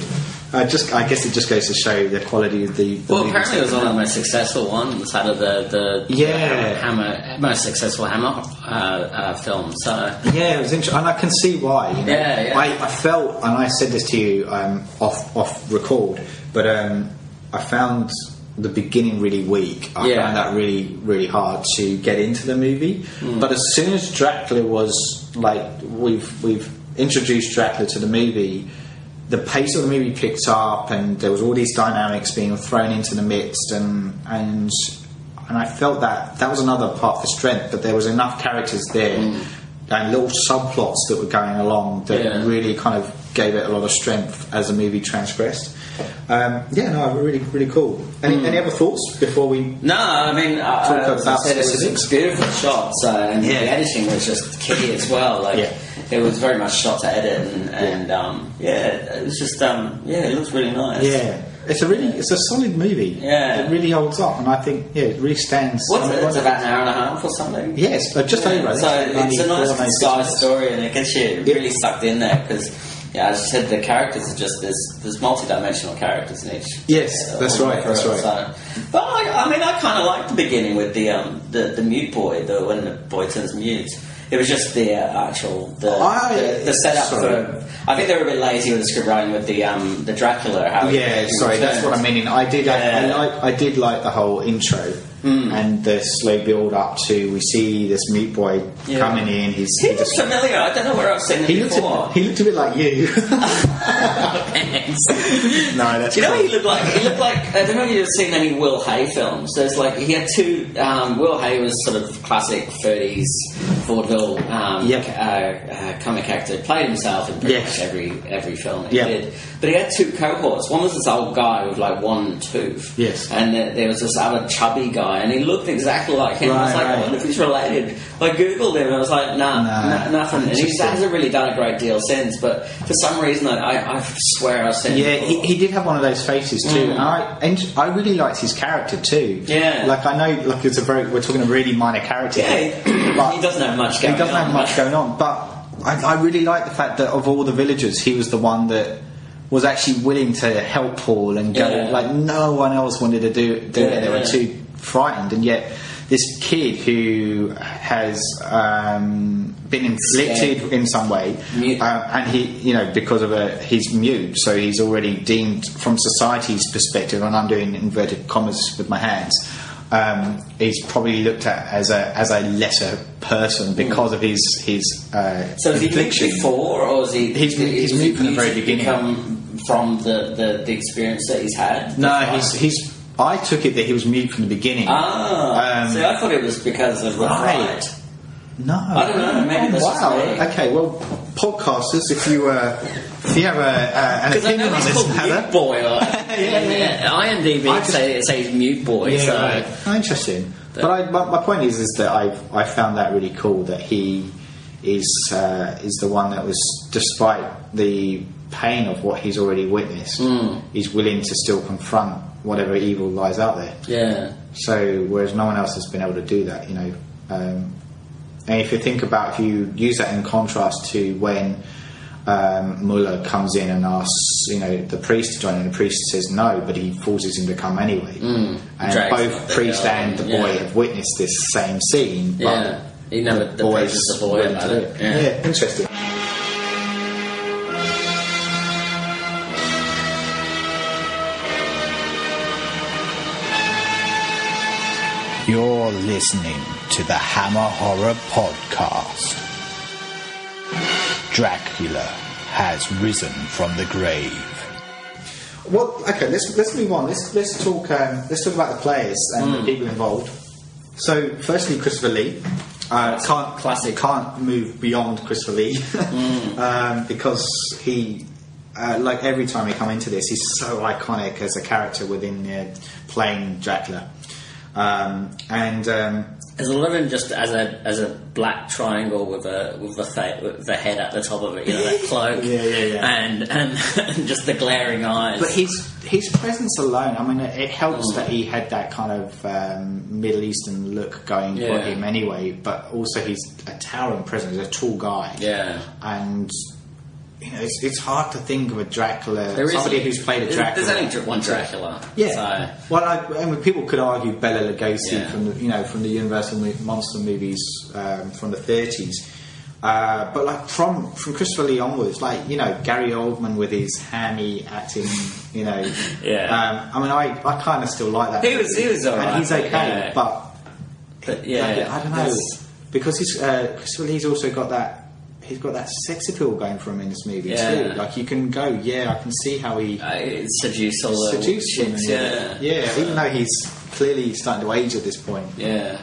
I just, I guess it just goes to show the quality of the... the well, apparently it was one of the most successful ones out of the, the, yeah. the Hammer, most successful Hammer uh, uh, film, so... Yeah, it was interesting, and I can see why. You know? Yeah, yeah. I, I felt, and I said this to you um, off off record, but um, I found the beginning really weak. I yeah. found that really, really hard to get into the movie, mm. but as soon as Dracula was, like, we've we've introduced Dracula to the movie... The pace of the movie picked up, and there was all these dynamics being thrown into the midst, and and and I felt that that was another part of the strength. That there was enough characters there mm. and little subplots that were going along that yeah. really kind of gave it a lot of strength as the movie transgressed. Um, yeah, no, really, really cool. Any, mm. any other thoughts before we? No, I mean, talk I, about I said it was a beautiful shot, so and yeah. the editing was just key as well. Like. Yeah. It was very much shot to edit, and, and um, yeah, it was just um, yeah, it looks really nice. Yeah, it's a really, it's a solid movie. Yeah, it really holds up, and I think yeah, it really stands. What's it? It's about an hour and a half or something. Yes, but just yeah. over. So it's, it's a nice concise story, and it gets you really yeah. sucked in there because. Yeah, as you said, the characters are just there's there's multi-dimensional characters in each. Yes, uh, that's right. That's right. So. But I, I mean, I kind of liked the beginning with the um the, the mute boy, the when the boy turns mute. It was just the uh, actual the, I, the, the setup sorry. for. I think they were a bit lazy with the script writing with the um the Dracula. How yeah, sorry, that's turns. what I mean. I did uh, I, I, like, I did like the whole intro. Mm. And the slow build up to we see this meat boy yeah. coming in. He's he looks familiar. I don't know where I've seen him before. He looked a bit like you. No, that's. You cool. know, what he looked like he looked like. I don't know if you've seen any Will Hay films. There's like he had two. Um, Will Hay was sort of classic thirties vaudeville um, yep. uh, uh, comic actor. Played himself in pretty yes. much every every film he yep. did. But he had two cohorts. One was this old guy with like one tooth. Yes. And th- there was this other chubby guy. And he looked exactly like him. Right, I was like, right. I wonder if he's related. I googled him and I was like, nah, nah, nah nothing. And he hasn't really done a great deal since, but for some reason, I, I, I swear I've seen yeah, him. Yeah, he, he did have one of those faces too. Mm. And I and I really liked his character too. Yeah. Like, I know, like, it's a very, we're talking a really minor character. Yeah, but he doesn't have much going on. He doesn't on, have much going on, but I, I really like the fact that of all the villagers, he was the one that was actually willing to help Paul and go. Yeah. Like, no one else wanted to do, do yeah, it. They were yeah. too. frightened, and yet this kid who has um, been inflicted yeah. in some way uh, and he you know because of a he's mute, so he's already deemed from society's perspective, and I'm doing inverted commas with my hands, um, he's probably looked at as a as a lesser person because mm. of his his uh, so is he mute before or is he he's, he's, he's mute from the very beginning become from the, the, the experience that he's had no before? he's he's I took it that he was mute from the beginning. Ah, um, see, I thought it was because of the fright. No. I don't know. Maybe oh, that's wow. Just me. Okay, well, podcasters, if you uh, if you have a, uh, an opinion on this matter, Mute Boy. Or, yeah, yeah. IMDb I just, say it says Mute Boy. Yeah, so. Right. Oh, interesting. But, but I, my, my point is, is that I I found that really cool that he is uh, is the one that was, despite the pain of what he's already witnessed, mm. he's willing to still confront whatever evil lies out there. Yeah. So whereas no one else has been able to do that, you know. Um, and if you think about, if you use that in contrast to when um, Muller comes in and asks, you know, the priest to join, and the priest says no, but he forces him to come anyway. Mm. And both priest and the boy yeah. have witnessed this same scene, but yeah. he never the, the boys the boy about it. it. Yeah. yeah, interesting. You're listening to the Hammer Horror Podcast. Dracula has risen from the grave. Well, okay, let's let's move on. Let's let's talk um, let's talk about the players and mm. the people involved. So, firstly, Christopher Lee. Uh, can't classic. Can't move beyond Christopher Lee mm. um, because he. Uh, like every time we come into this, he's so iconic as a character within uh, playing Dracula. Um, and um, there's a lot of him just as a as a black triangle with a with the fa- with the head at the top of it, you know, that cloak, yeah, yeah, yeah. and and, and just the glaring eyes. But his his presence alone, I mean, it, it helps mm. that he had that kind of um, Middle Eastern look going yeah. for him anyway. But also, he's a towering presence, a tall guy, yeah, and. You know, it's, it's hard to think of a Dracula, there somebody is, who's played a Dracula. There's only one Dracula. Yeah. So. Well, I, I mean, people could argue Bela Lugosi yeah. from the, you know, from the Universal monster movies um, from the thirties, uh, but like from from Christopher Lee onwards, like you know Gary Oldman with his hammy acting, you know. yeah. Um, I mean, I, I kind of still like that. He was he was alright, and he's okay, yeah. but, but yeah, like, yeah, I don't know that's... because he's uh, Christopher Lee's also got that. He's got that sex appeal going for him in this movie yeah. too. Like you can go, yeah, I can see how he uh, seduce all the chicks. Yeah. yeah, yeah. Even though he's clearly starting to age at this point. Yeah.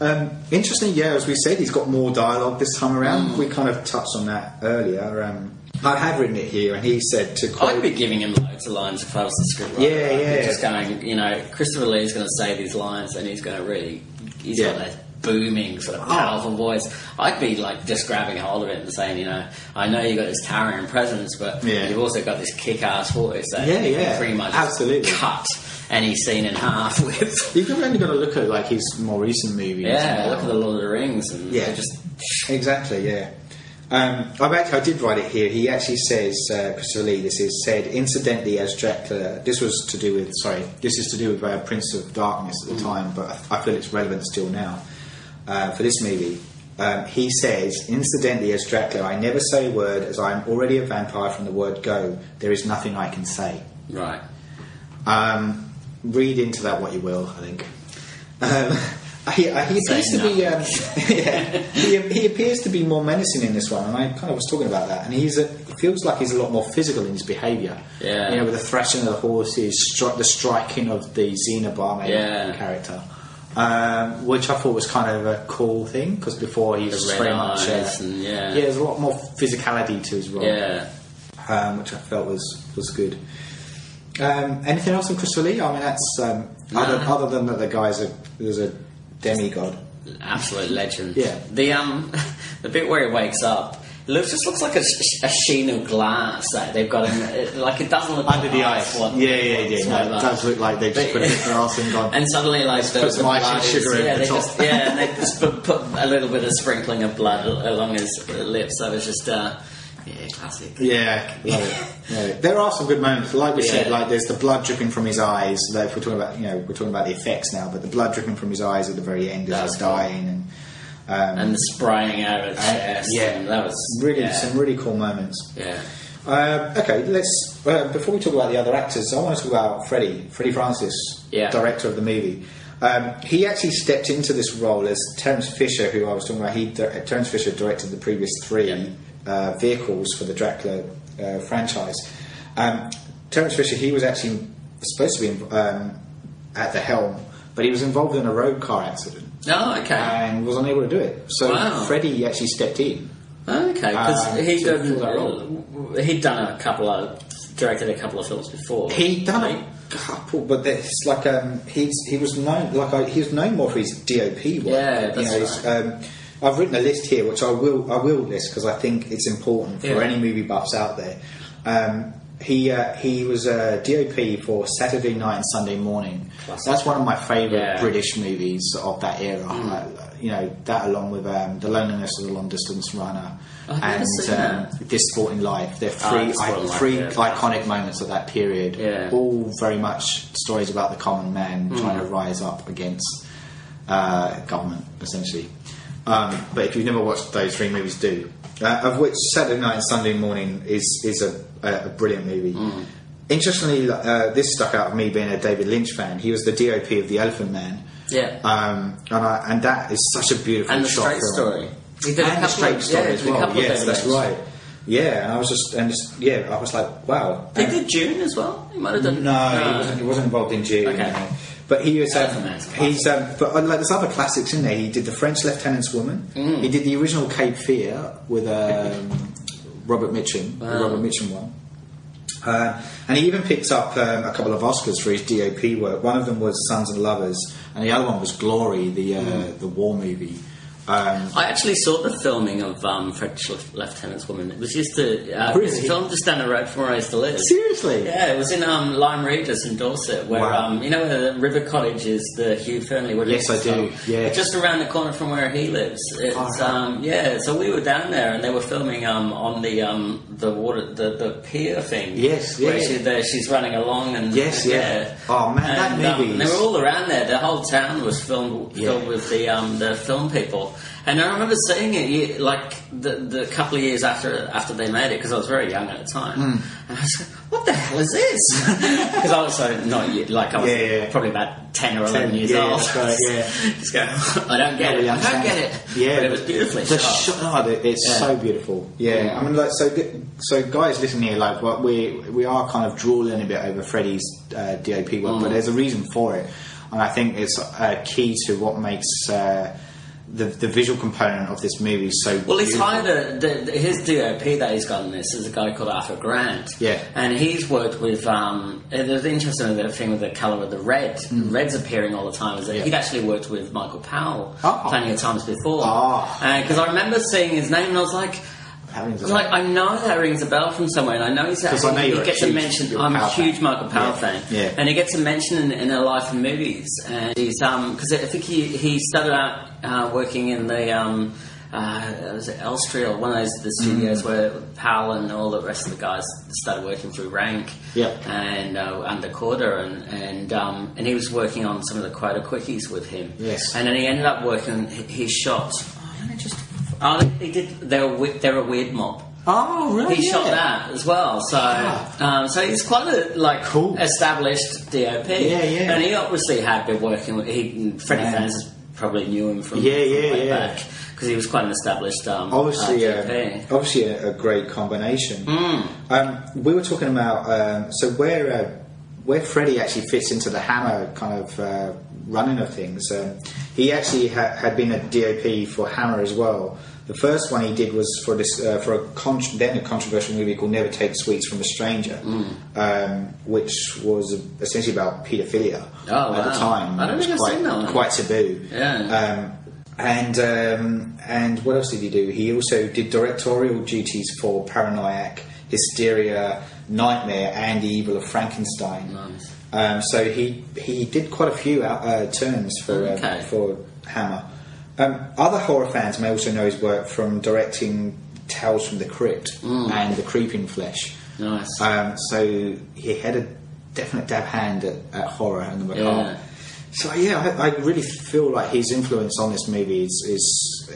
Um, interesting. Yeah, as we said, he's got more dialogue this time around. Mm. We kind of touched on that earlier. Um, I had written it here, and he said to quote... I'd be giving him loads of lines if I was the scriptwriter. Yeah, yeah. I'd be just going, you know, Christopher Lee's going to say these lines, and he's going to really, he's yeah. got that. Booming sort of powerful oh. voice. I'd be like just grabbing hold of it and saying, you know, I know you've got this towering presence, but yeah. you've also got this kick-ass voice that yeah, you can yeah. pretty much absolutely cut any scene in half with. You've only got to look at like his more recent movies. Yeah, look at The Lord of the Rings and yeah, just exactly. Yeah, um, I actually I did write it here. He actually says, uh, Christopher Lee, this is said incidentally as Dracula. This was to do with sorry, this is to do with uh, Prince of Darkness at the mm. time, but I feel it's relevant still now. Uh, for this movie, um, he says, incidentally, as Dracula, I never say a word as I'm already a vampire from the word go. There is nothing I can say. Right. Um, read into that what you will, I think. Um, he, he appears to be um, yeah, he, he appears to be more menacing in this one, and I kind of was talking about that. And he's a, it feels like he's a lot more physical in his behaviour. Yeah. You know, with the thrashing of the horses, stri- the striking of the Xena barmaid yeah. character. Um, which I thought was kind of a cool thing because before he was very much uh, and, yeah. yeah, there's a lot more physicality to his role, yeah, um, which I felt was was good. Um, anything else on Christopher Lee? I mean, that's um, nah. other other than that, the guy's a there's a demigod, absolute legend. Yeah, the um the bit where he wakes up. Looks just looks like a, a sheen of glass that they've got in it, like it doesn't look under like the ice. What, yeah, yeah, yeah. No, it does look like they've just put it in glass and gone. And suddenly, like the, put some ice and sugar in yeah, the top. Just, yeah, and they just put, put a little bit of sprinkling of blood along his lips. So it's just uh, yeah, classic. Yeah, love it. Yeah, there are some good moments. Like we yeah. said, like there's the blood dripping from his eyes. Though if we're talking about, you know, we're talking about the effects now, but the blood dripping from his eyes at the very end as he's cool. dying and. Um, and the spraying out of his chest. Yeah, that was really yeah. some really cool moments. Yeah. Uh, okay, let's uh, before we talk about the other actors, I want to talk about Freddie, Freddie Francis, yeah. director of the movie. Um, he actually stepped into this role as Terence Fisher, who I was talking about. He Terence Fisher directed the previous three yeah. uh, vehicles for the Dracula uh, franchise. Um, Terence Fisher, he was actually supposed to be um, at the helm, but he was involved in a road car accident. Oh, okay. And was unable to do it. So wow. Freddie actually stepped in. Oh, okay, because um, he'd, um, he'd done a couple of... directed a couple of films before. He'd done right? a couple, but it's like... Um, he's, he was known like I, he was known more for his D O P work. Yeah, that's you know, right. His, um, I've written a list here, which I will I will list because I think it's important for yeah. any movie buffs out there. Um, he uh, he was a D O P for Saturday Night and Sunday Morning. Classic. That's one of my favourite yeah. British movies of that era. Mm. Uh, you know that, along with um, The Loneliness of the Long Distance Runner and um, This Sporting Life. They're three oh, I, three life, yeah. iconic moments of that period. Yeah. All very much stories about the common man mm. trying to rise up against uh, government, essentially. Um, but if you've never watched those three movies, do. Uh, of which Saturday Night and Sunday Morning is is a, a, a brilliant movie. Mm. Interestingly, uh, this stuck out of me being a David Lynch fan. He was the D O P of The Elephant Man. Yeah. Um, and, I, and that is such a beautiful and shot. And The Straight Story. He did and The Straight of, Story yeah, as well. Yes, that's right. Yeah, and I was just and just, yeah, I was like, wow. He did June as well. He might have done. No, uh, he, wasn't, he wasn't involved in June. Okay. No. But he was, um, he's, um, but like there's other classics in there. He did The French Lieutenant's Woman. Mm. He did the original Cape Fear with um, Robert Mitchum, wow. the Robert Mitchum one. Uh, and he even picked up um, a couple of Oscars for his D O P work. One of them was Sons and Lovers, and the other one was Glory, the uh, mm. the war movie. Um, I actually saw the filming of um, French Lieutenant's Woman. It was just a uh, really? film just down the road from where I used to live. Seriously? Yeah, it was in um, Lyme Regis in Dorset, where wow. um, you know where the River Cottage is, the Hugh Fernley. Yes, I do. Yes. Just around the corner from where he lives. It's, oh, right. um, yeah, so we were down there, and they were filming um, on the um, the water, the, the pier thing. Yes, yeah. Where she, there, she's running along, and yes, yeah. yeah. Oh man, and, that movie. Um, they were all around there. The whole town was filmed yeah. filled with the um, the film people. And I remember seeing it like the the couple of years after after they made it, because I was very young at the time, mm. and I was like, "What the hell is this?" Because I was so not yet, like I was yeah, yeah. probably about ten or eleven ten, years yeah, old. Right, yeah, just going, I don't get it. I don't get it. Yeah, but it was beautifully shot. shot. It's yeah. so beautiful. Yeah. yeah, I mean, like so. So, guys, listen here. Like, what we we are kind of drooling a bit over Freddie's uh, D O P work, mm. but there's a reason for it, and I think it's uh, key to what makes. Uh, The, the visual component of this movie is so well. Beautiful. He's hired a, the, his D O P that he's got in this is a guy called Arthur Grant. Yeah, and he's worked with. Um, there's interesting the thing with the colour of the red. Mm. Red's appearing all the time. Is that yeah. he'd actually worked with Michael Powell oh. plenty of times before. Because oh. uh, I remember seeing his name and I was like. Like I know that rings a bell from somewhere, and I know he's. Because I know you get to mention. I'm a huge fan. Michael Powell yeah. fan, yeah. and he gets to mention in, in their life and movies, and he's um because I think he he started out uh, working in the um uh was it Elstree or one of those the studios mm. where Powell and all the rest of the guys started working through Rank, yeah, and uh, under Corder, and and um and he was working on some of the Quota Quickies with him, yes, and then he ended up working. He, he shot. Oh, I just. Oh, they did. They're a, they're a weird mob. Oh, really? He yeah. shot that as well. So, yeah. um, so he's quite a like cool. established D O P. Yeah, yeah. And he obviously had been working with he, Freddie yeah. Francis. Probably knew him from yeah, from yeah, way yeah. back because he was quite an established. Um, obviously, uh, D O P. Uh, obviously, a, a great combination. Mm. Um, we were talking about um, so where uh, where Freddie actually fits into the Hammer kind of uh, running of things. Um, he actually ha had been a D O P for Hammer as well. The first one he did was for this uh, for a con then a controversial movie called Never Take Sweets from a Stranger, mm. um, which was essentially about paedophilia oh, at wow. the time. I don't think I've seen that one. Quite taboo. Yeah. Um, and um, and what else did he do? He also did directorial duties for Paranoiac, Hysteria, Nightmare, and The Evil of Frankenstein. Nice. Um, so he he did quite a few uh, turns for okay. um, for Hammer. Um, other horror fans may also know his work from directing Tales from the Crypt mm. and The Creeping Flesh. Nice. Um, so he had a definite dab hand at, at horror and the macabre. Yeah. So yeah, I, I really feel like his influence on this movie is, is,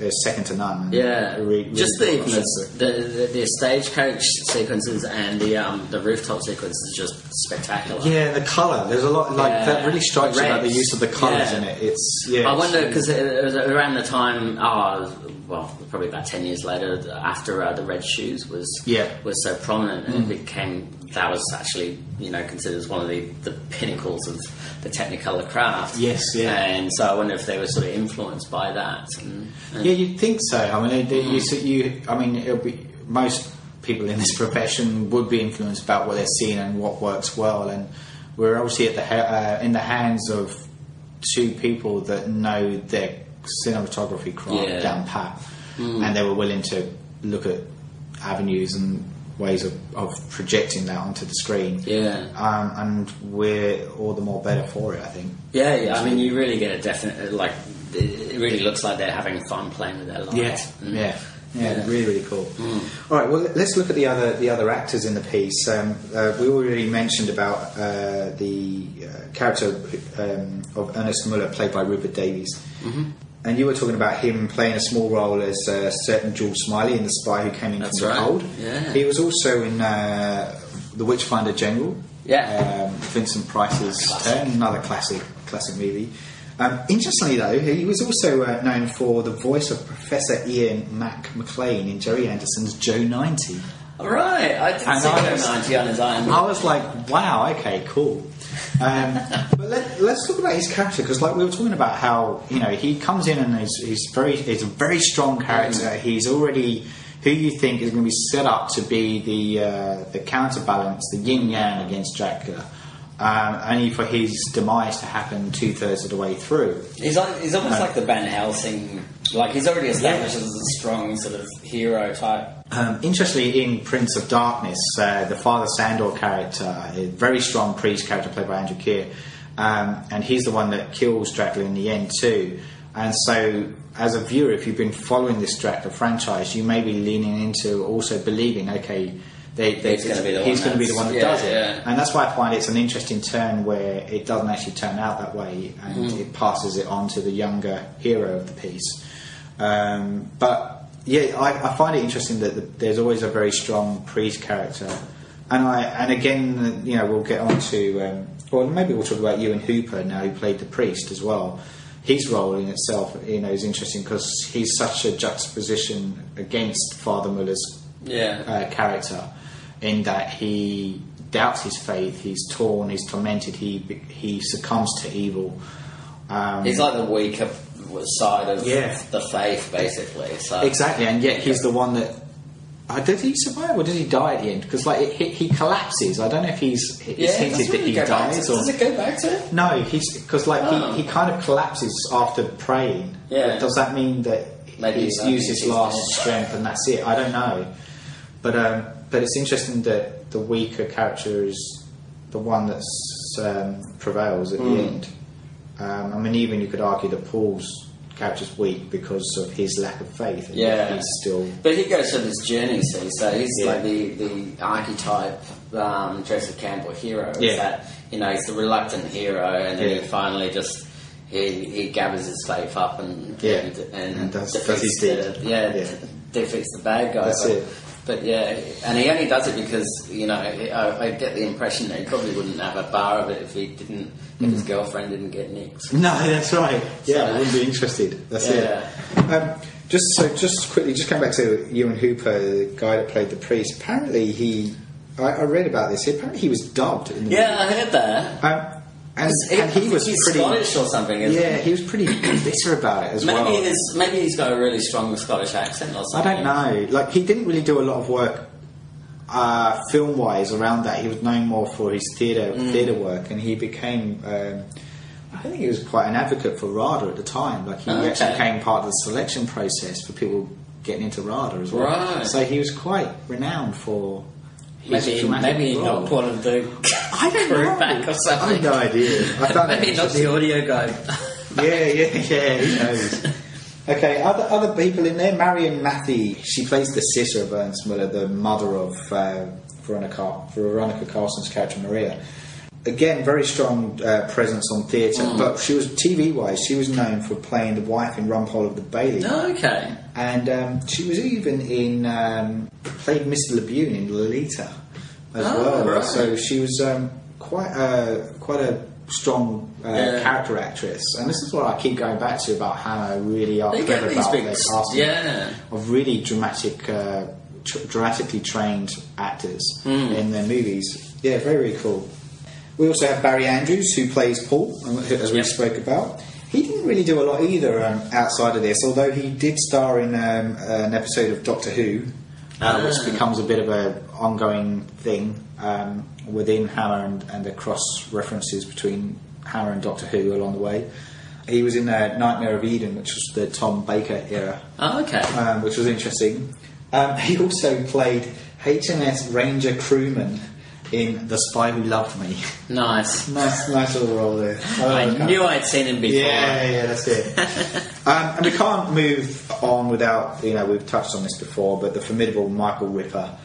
is second to none. Yeah, really, really just the, the, the the stagecoach sequences and the um, the rooftop sequence is just spectacular. Yeah, the colour. There's a lot like yeah. that really strikes you about the use of the colours yeah. in it. It's yeah. I wonder because it was around the time. Oh, well, probably about ten years later, after uh, the Red Shoes was yeah. was so prominent, and mm. it became that was actually you know considered as one of the the pinnacles of the Technicolor craft. stuff. Yes, yeah. And so I wonder if they were sort of influenced by that. And, and yeah, you'd think so. I mean, you, you, I mean, it'll be, most people in this profession would be influenced about what they're seeing and what works well. And we're obviously at the ha- uh, in the hands of two people that know their cinematography craft yeah. down pat, mm. and they were willing to look at avenues and ways of, of projecting that onto the screen. Yeah. Um, and we're all the more better for it, I think. Yeah, yeah. I mean, you really get a definite, like, it really looks like they're having fun playing with their lives. Yeah, mm. yeah. Yeah, yeah, really, really cool. Mm. All right, well, let's look at the other the other actors in the piece. Um, uh, we already mentioned about uh, the uh, character um, of Ernest Muller, played by Rupert Davies. Mm-hmm. And you were talking about him playing a small role as a uh, certain George Smiley in The Spy Who Came In That's From right. the Cold. Yeah. He was also in uh, The Witchfinder General. Yeah. Um, Vincent Price's Turn, another classic classic movie. Um, interestingly, though, he was also uh, known for the voice of Professor Ian Mac MacLean in Gerry Anderson's Joe ninety. All right, I did and see I was, Joe ninety on his Iron Man. I was like, wow, okay, cool. Um, but let, let's talk about his character, because, like, we were talking about how, you know, he comes in and he's, he's very, he's a very strong character. Mm. He's already who you think is going to be set up to be the uh, the counterbalance, the yin yang against Dracula. Um, only for his demise to happen two thirds of the way through. He's like, he's almost um, like the Van Helsing. Like, he's already established yeah. as a strong sort of hero type. Um, interestingly, in Prince of Darkness, uh, the Father Sandor character, a very strong priest character played by Andrew Keir, um, and he's the one that kills Dracula in the end too. And so, as a viewer, if you've been following this Dracula franchise, you may be leaning into also believing, okay, They, they, he's going to be the one, that's, be the one that yeah, does it yeah. and that's why I find it's an interesting turn where it doesn't actually turn out that way, and mm. it passes it on to the younger hero of the piece. Um, but yeah, I, I find it interesting that the, there's always a very strong priest character, and I and again, you know, we'll get on to um, or maybe we'll talk about Ewan Hooper now, who played the priest as well. His role in itself, you know, is interesting because he's such a juxtaposition against Father Muller's yeah. uh, character, in that he doubts his faith, he's torn, he's tormented, he he succumbs to evil. Um, he's like the weaker side of yeah. the faith, basically. So. Exactly, and yet he's the one that... Uh, did he survive, or did he die at the end? Because like, he, he collapses. I don't know if he's it's yeah, hinted that he dies. To, or, does it go back to it? No, because like, oh. he, he kind of collapses after praying. Yeah. Does that mean that Maybe he's that used his he's last dead. strength and that's it? I don't know. But... Um, But it's interesting that the weaker character is the one that um, prevails at mm. the end. Um, I mean, even you could argue that Paul's character's weak because of his lack of faith. And yeah, he's still. But he goes through this journey, see. So he's yeah. like the the archetype um, Joseph Campbell hero. Is yeah. that, you know, he's the reluctant hero, and then yeah. he finally just he he gathers his faith up and yeah. and, and, and does, defeats does his deed. The, yeah, yeah. defeats the bad guy. That's it. But yeah, and he only does it because, you know, I, I get the impression that he probably wouldn't have a bar of it if he didn't, if mm. his girlfriend didn't get nicked. No, that's right. Yeah, so, I wouldn't be interested. That's yeah. it. Um, just so, just quickly, just come back to Ewan Hooper, the guy that played the priest. Apparently, he, I, I read about this. Apparently, he was dubbed in the yeah, movie. I heard that. Um, and, it, and he was he's pretty Scottish or something. Isn't yeah, he? he was pretty bitter about it as maybe well. His, maybe he's got a really strong Scottish accent or something. I don't know. Like, he didn't really do a lot of work, uh, film-wise, around that. He was known more for his theatre mm. theatre work, and he became. Um, I think he was quite an advocate for Rada at the time. Like, he oh, okay. actually became part of the selection process for people getting into Rada as well. Right. So he was quite renowned for. Maybe, maybe he knocked one of the I don't crew know. back or something. I have no idea. I found maybe he knocked the audio guy. yeah, yeah, yeah, who knows? Okay, other other people in there. Marion Mathy, she plays the sister of Ernest Muller, the mother of uh, Veronica, Veronica Carlson's character Maria. Again, very strong uh, presence on theatre, mm. but she was T V-wise. She was known for playing the wife in Rumpole of the Bailey. Oh, okay. And um, she was even in um, played Miss Labune in Lolita as oh, well. Right. So she was um, quite a quite a strong uh, yeah. character actress. And this is what I keep going back to about how I really are clever about their casting yeah. of really dramatic, uh, tr- dramatically trained actors mm. in their movies. Yeah, very very cool. We also have Barry Andrews, who plays Paul, as we yep. spoke about. He didn't really do a lot either um, outside of this, although he did star in um, an episode of Doctor Who, uh, ah. which becomes a bit of an ongoing thing um, within Hammer and, and the cross-references between Hammer and Doctor Who along the way. He was in uh, Nightmare of Eden, which was the Tom Baker era. Oh, okay. Um, which was interesting. Um, he also played H M S Ranger Crewman in The Spy Who Loved Me. Nice. nice nice little role there. Oh, I God. knew I'd seen him before. Yeah, yeah, that's it. um, and we can't move on without, you know, we've touched on this before, but the formidable Michael Ripper,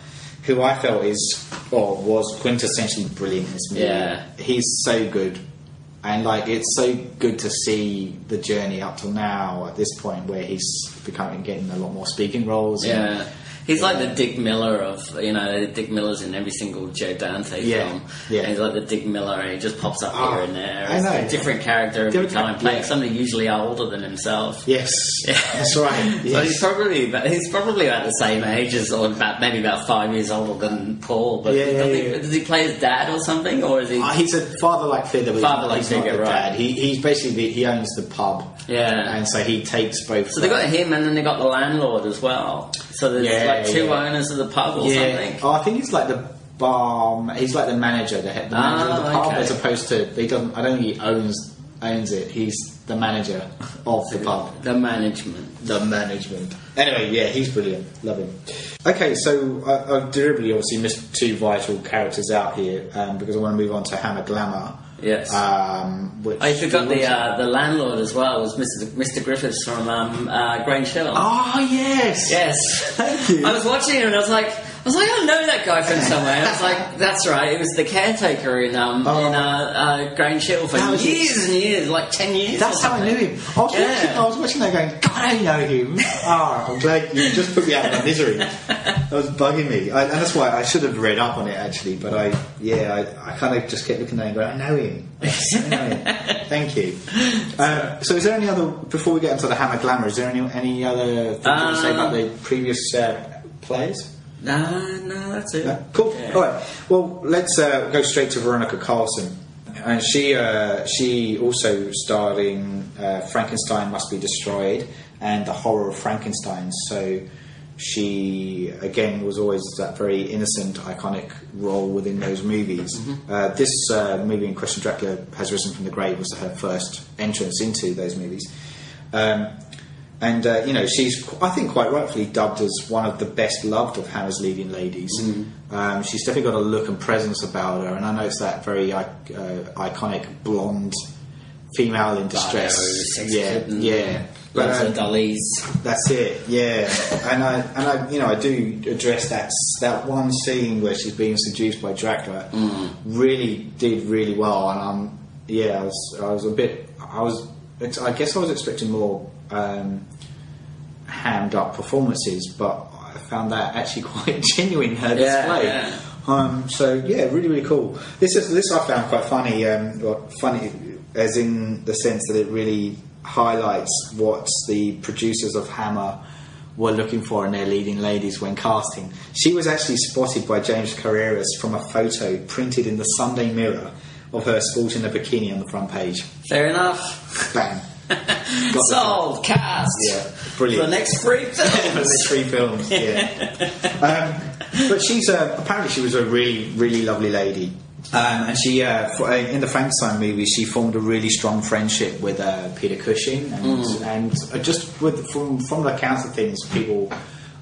who I felt is, or was, quintessentially brilliant in this movie. Yeah. He's so good. And, like, it's so good to see the journey up till now at this point where he's becoming, getting a lot more speaking roles. Yeah. And, he's yeah. like the Dick Miller of, you know, Dick Miller's in every single Joe Dante yeah. film. Yeah. And he's like the Dick Miller, and he just pops up oh, here and there. It's I know. a different character every different time, playing yeah. somebody usually older than himself. Yes. Yeah. That's right. Yes. So he's probably, about, he's probably about the same age as, or about, maybe about five years older than Paul. But yeah, yeah, yeah. He, does he play his dad or something? Or is he. Uh, he's a father-like figure. Father-like figure, right. Dad. He, he's basically, he owns the pub. Yeah. And so he takes both. So they've got him, and then they've got the landlord as well. So there's yeah, like two yeah. owners of the pub or yeah. something. Oh, I think he's like the bar. He's like the manager, the head the manager oh, of the pub, okay. as opposed to he doesn't. I don't think he owns owns it. He's the manager of the pub. The management. The management. Anyway, yeah, he's brilliant. Love him. Okay, so uh, I've deliberately obviously missed two vital characters out here um, because I want to move on to Hammer Glamour. Yes. Um, which I forgot the uh, the landlord as well was Mister Mister Griffiths from um, uh, Grange Hill. Oh yes, yes. Thank you. I was watching him and I was like, I was like, I know that guy from somewhere. And I was like, that's right. It was the caretaker in um oh. in uh, uh, Grange Hill for years it. and years, like ten years. That's how I knew him. I was, yeah. watching, I was watching that going, God, I know him. Oh, I'm glad you just put me out of my misery. That was bugging me, I, and that's why I should have read up on it actually. But I, yeah, I, I kind of just kept looking at him, going, I know him. Thank you. Um, so, is there any other before we get into the Hammer Glamour? Is there any any other things um, you say about the previous uh, plays? No, no, that's it. No? Cool. Yeah. All right. Well, let's uh, go straight to Veronica Carlson, and she uh, she also starred in uh, Frankenstein Must Be Destroyed and The Horror of Frankenstein. So. She, again, was always that very innocent, iconic role within those movies. Mm-hmm. Uh, this uh, movie in question, Dracula Has Risen from the Grave, was her first entrance into those movies. Um, and, uh, you know, she's, I think, quite rightfully dubbed as one of the best loved of Hammer's leading ladies. Mm-hmm. Um, she's definitely got a look and presence about her, and I know it's that very uh, iconic blonde female in distress. Oh, yeah, yeah. But, um, that's it, yeah. and I and I, you know, I do address that that one scene where she's being seduced by Dracula. Mm. Really did really well, and I'm yeah, I was I was a bit I was I guess I was expecting more um, hammed up performances, but I found that actually quite genuine her display. Yeah, yeah. Um, so yeah, really really cool. This is this I found quite funny, um, or funny as in the sense that it really highlights what the producers of Hammer were looking for in their leading ladies when casting. She was actually spotted by James Carreras from a photo printed in the Sunday Mirror of her sporting a bikini on the front page. Fair enough. Bang. Got sold. Cast. Yeah. Brilliant. For the next three films. For the next three films. Yeah. um, but she's uh, apparently she was a really really lovely lady. Um, and she, uh, for, uh, in the Frankenstein movie, she formed a really strong friendship with uh, Peter Cushing, and, mm. and uh, just with, from from the accounts of things, people,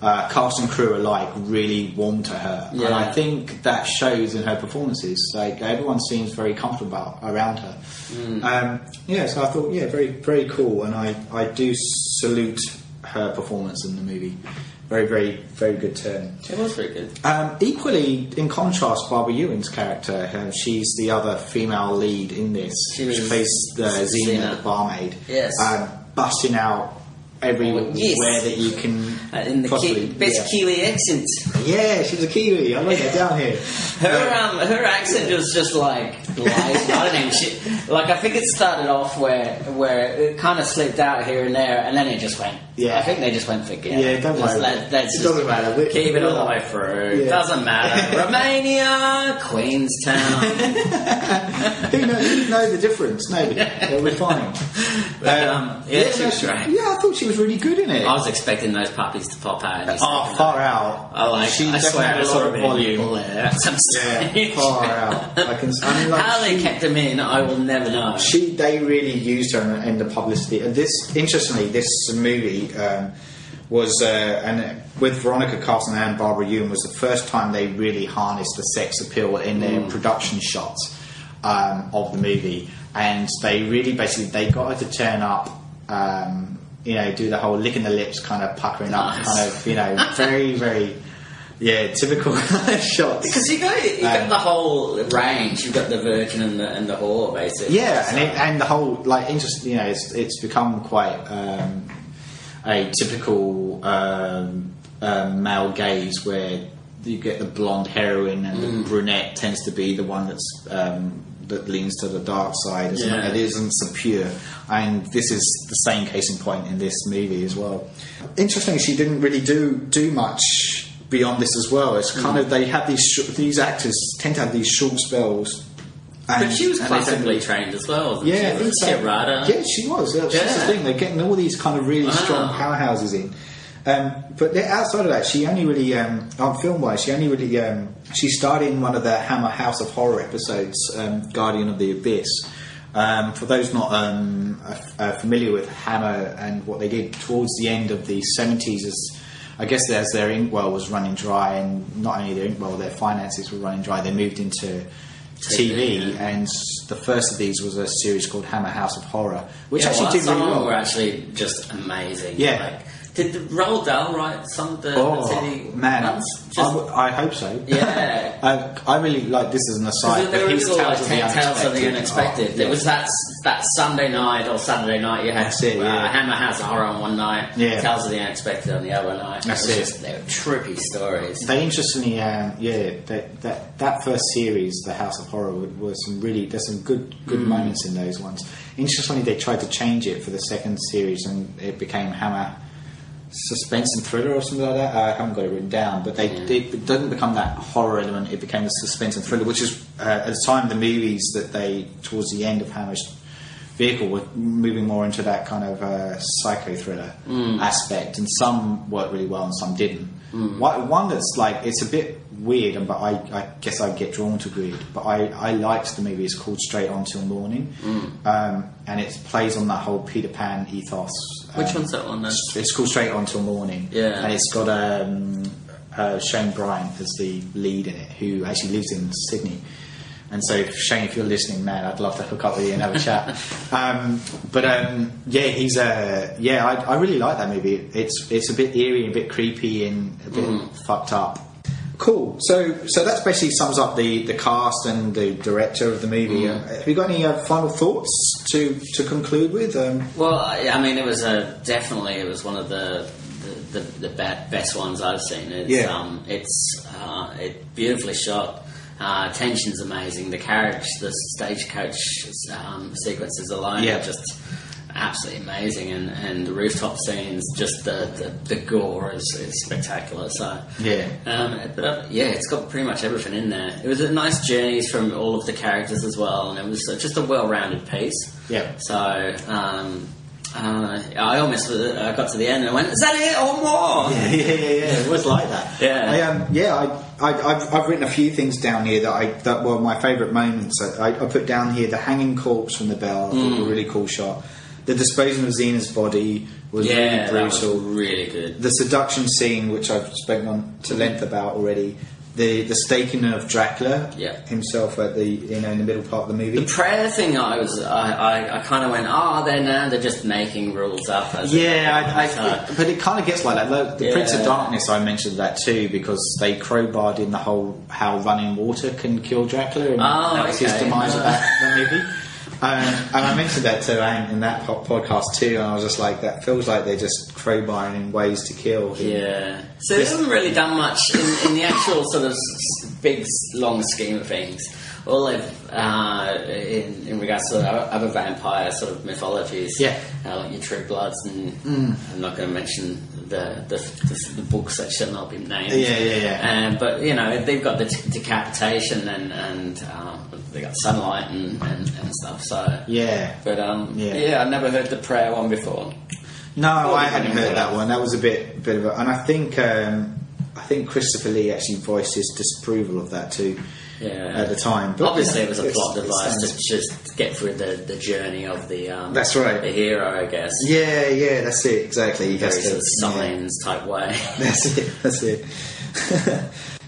uh, cast and crew alike, really warmed to her, yeah. and I think that shows in her performances. Like everyone seems very comfortable around her. Mm. Um, yeah, so I thought, yeah, very very cool, and I I do salute her performance in the movie. Very, very, very good turn. It was very good. Um, equally, in contrast, Barbara Ewing's character, um, she's the other female lead in this. She, she plays the Zena, the barmaid. Yes. Um, busting out everywhere yes. that you can uh, in the possibly, Ki- best yeah. Kiwi accent. Yeah, she's a Kiwi. I like it down here. Her um, her accent was just like lies. I don't even she, like. I think it started off where where it kind of slipped out here and there, and then it just went. Yeah, I think they just went for Gary. Yeah, don't worry. That, that's it just, doesn't matter. We're, keep it all the way through. Yeah. Doesn't matter. Romania, Queenstown. Who knows? You know the difference? Nobody. Yeah, we're fine. But, um, um, yeah, yeah, she was great. Yeah, I thought she was really good in it. I was expecting those puppies to pop out. And oh, far out. I like. She I definitely had a lot of volume. Yeah, far out. I can. I mean, like, how she, they kept them in, I will never know. She, they really used her in the publicity. And this, interestingly, this movie. Um, was uh, and with Veronica Carlson and Barbara Ewan was the first time they really harnessed the sex appeal in their mm. production shots um, of the movie, and they really basically they got her to turn up, um, you know, do the whole licking the lips, kind of puckering nice. up, kind of, you know, very very yeah typical shots, because you got you got um, the whole range, you've got the virgin and the and the whore basically, yeah, so. and it, and the whole like interest, you know, it's it's become quite. Um, a typical um, um, male gaze where you get the blonde heroine and mm. the brunette tends to be the one that's um, that leans to the dark side. It's yeah. not, it isn't so pure. And this is the same case in point in this movie as well. Interestingly, she didn't really do, do much beyond this as well. It's kind mm. of, they have these, sh- these actors tend to have these short spells. And, but she was classically trained as well, wasn't yeah, she? I think was so. She Rada. Yeah, she was. That's yeah. the thing. They're getting all these kind of really wow. strong powerhouses in. Um, but outside of that, she only really, um, on film-wise, she only really, um, she starred in one of the Hammer House of Horror episodes, um, Guardian of the Abyss. Um, for those not um, uh, familiar with Hammer and what they did towards the end of the seventies is... I guess as their inkwell was running dry, and not only their inkwell, their finances were running dry, they moved into... T V, yeah. And the first of these was a series called Hammer House of Horror, which yeah, actually well, did really well. Some were actually just amazing. Yeah. Like, did Roald Dahl write some of the oh, T V man, ones? Just, I, w- I hope so. Yeah. uh, I really like, this as an aside, but his Tales, like, of, the Tales of the Unexpected. Oh, yeah. It was that that Sunday night or Saturday night you had That's it, uh, yeah. Hammer House of Horror on one night, yeah. Tales of the Unexpected on the other night. That's it. Just, they were trippy stories. They interestingly, um, yeah, that, that that first series, the House of Horror, was some really, there's some good good mm. moments in those ones. Interestingly, they tried to change it for the second series and it became Hammer... Suspense and thriller or something like that. I haven't got it written down, but they, yeah. they it doesn't become that horror element. It became the suspense and thriller, which is uh, at the time the movies that they towards the end of Hammer's vehicle were moving more into that kind of uh, psycho thriller mm. aspect, and some worked really well and some didn't. Mm. One that's like, it's a bit weird, but I, I guess I get drawn to weird. But I, I liked the movie. It's called Straight On Till Morning, mm. um, and it plays on that whole Peter Pan ethos. Um, Which one's that one? Then? It's called Straight On Till Morning, yeah. And it's got um, uh, Shane Bryant as the lead in it, who actually lives in Sydney. And so, Shane, if you're listening, man, I'd love to hook up with you and have a chat. Um, but um, yeah, he's a uh, yeah. I, I really like that movie. It's it's a bit eerie, and a bit creepy, and a bit mm. fucked up. Cool. So so that basically sums up the, the cast and the director of the movie. Mm. Uh, have you got any uh, final thoughts to to conclude with? Um, well, I, I mean, it was a, definitely it was one of the. The, the, the best ones I've seen. It's, yeah. um, it's uh, it beautifully shot. Uh, tension's amazing. The carriage, the stagecoach um, sequences alone yeah. are just absolutely amazing, and, and the rooftop scenes, just the, the, the gore is, is spectacular. So yeah, um, but uh, yeah, it's got pretty much everything in there. It was a nice journey from all of the characters as well, and it was just a well-rounded piece. Yeah. So. Um, Uh, I almost uh, got to the end and I went, is that it or more? Yeah, yeah, yeah, yeah. It was like that. Yeah, I, um, yeah. I, I, I've, I've written a few things down here that I that were my favourite moments. I, I put down here the hanging corpse from the bell. I thought mm. was a really cool shot. The disposing of Zena's body was yeah, really brutal. Was really good. The seduction scene, which I've spoken on to length about already. The the staking of Dracula yeah. himself at the you know in the middle part of the movie. The prayer thing, I was I, I, I kind of went ah oh, they're now they're just making rules up. As yeah, I, I, so. it, but it kind of gets like that. The yeah. Prince of Darkness, I mentioned that too because they crowbarred in the whole how running water can kill Dracula, and oh, that was okay. his demise of that, that movie. Um, and I mentioned that to Ang in that podcast too, and I was just like, that feels like they're just crowbarring in ways to kill. Yeah. So they haven't really done much in, in the actual sort of big, long scheme of things. All they've, uh, in, in regards to other vampire sort of mythologies, yeah, uh, like your True Bloods, and mm. I'm not going to mention the the, the the books that shall not be named. Yeah, yeah, yeah. Uh, but, you know, they've got the t- decapitation and, and um, they got sunlight and, and, and stuff, so... Yeah. But, um, yeah. yeah, I've never heard the prayer one before. No, oh, I hadn't heard that one. That was a bit, bit of a... And I think, um, I think Christopher Lee actually voiced his disapproval of that too. Yeah. At the time, but obviously, you know, it was a plot device to just get through the, the journey of the um, that's right the hero, I guess. Yeah, yeah, that's it exactly. He has to signs yeah. type way. That's it. That's it.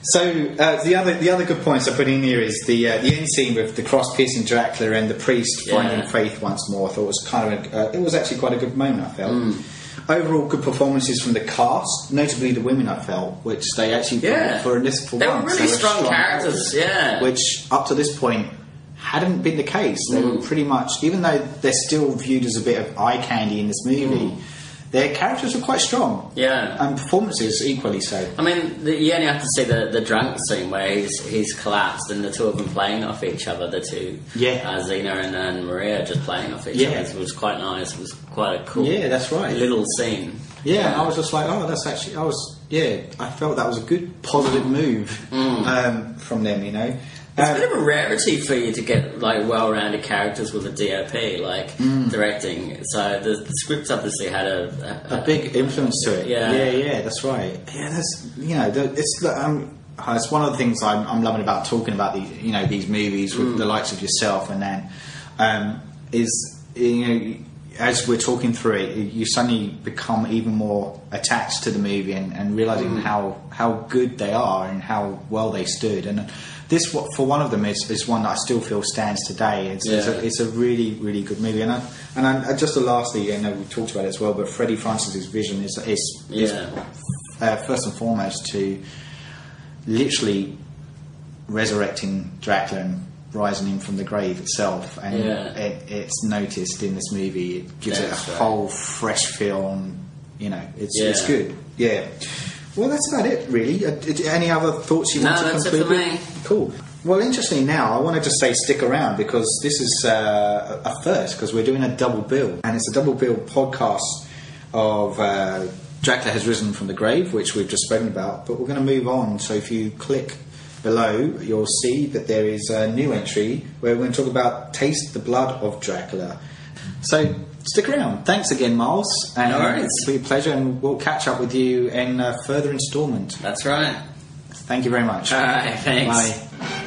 So uh, the other the other good points I put in here is the uh, the end scene with the cross piercing Dracula and the priest yeah. finding faith once more. I thought was kind of a, uh, it was actually quite a good moment. I felt. Mm. Overall, good performances from the cast, notably the women, I felt, which they actually yeah. for this for they once, were really they were strong, strong characters, characters, yeah, which up to this point hadn't been the case. They mm. were pretty much, even though they're still viewed as a bit of eye candy in this movie, mm. their characters were quite strong, yeah, and performances equally so. I mean, the, you only have to see the, the drunk scene where he's he's collapsed and the two of them playing off each other, the two, yeah, uh, Zena and, and Maria just playing off each yeah. other. It was quite nice. It was quite a cool, yeah, that's right, little scene. Yeah, yeah. I was just like, oh, that's actually, I was, yeah, I felt that was a good positive move mm. um, from them, you know. It's a bit of a rarity for you to get like well-rounded characters with a D O P like mm. directing. So the, the script obviously had a a, a, a big influence to it. Yeah, yeah, yeah, that's right. Yeah, that's you know, it's um, it's one of the things I'm, I'm loving about talking about these you know these movies with mm. the likes of yourself and then um, is you know as we're talking through it, you suddenly become even more attached to the movie and, and realizing mm. how how good they are and how well they stood and. This, for one of them, is, is one that I still feel stands today. It's, yeah. it's, a, it's a really, really good movie. And I, and I, just the lastly, I know we talked about it as well, but Freddie Francis' vision is, is, yeah. is uh, first and foremost to literally resurrecting Dracula and rising him from the grave itself. And yeah. it, it's noticed in this movie. It gives that's it a right. whole fresh feel on, you know, it's, yeah. it's good. Yeah. Well, that's about it, really. Any other thoughts you no, want to conclude with? No, that's it for me. Cool. Well, interestingly now, I wanted to say stick around because this is uh, a first because we're doing a double bill. And it's a double bill podcast of uh, Dracula Has Risen from the Grave, which we've just spoken about. But we're going to move on. So if you click below, you'll see that there is a new entry where we're going to talk about Taste the Blood of Dracula. So... stick around. Thanks again, Miles. And no worries. It's been a pleasure, and we'll catch up with you in a further instalment. That's right. Thank you very much. All right, thanks. Bye.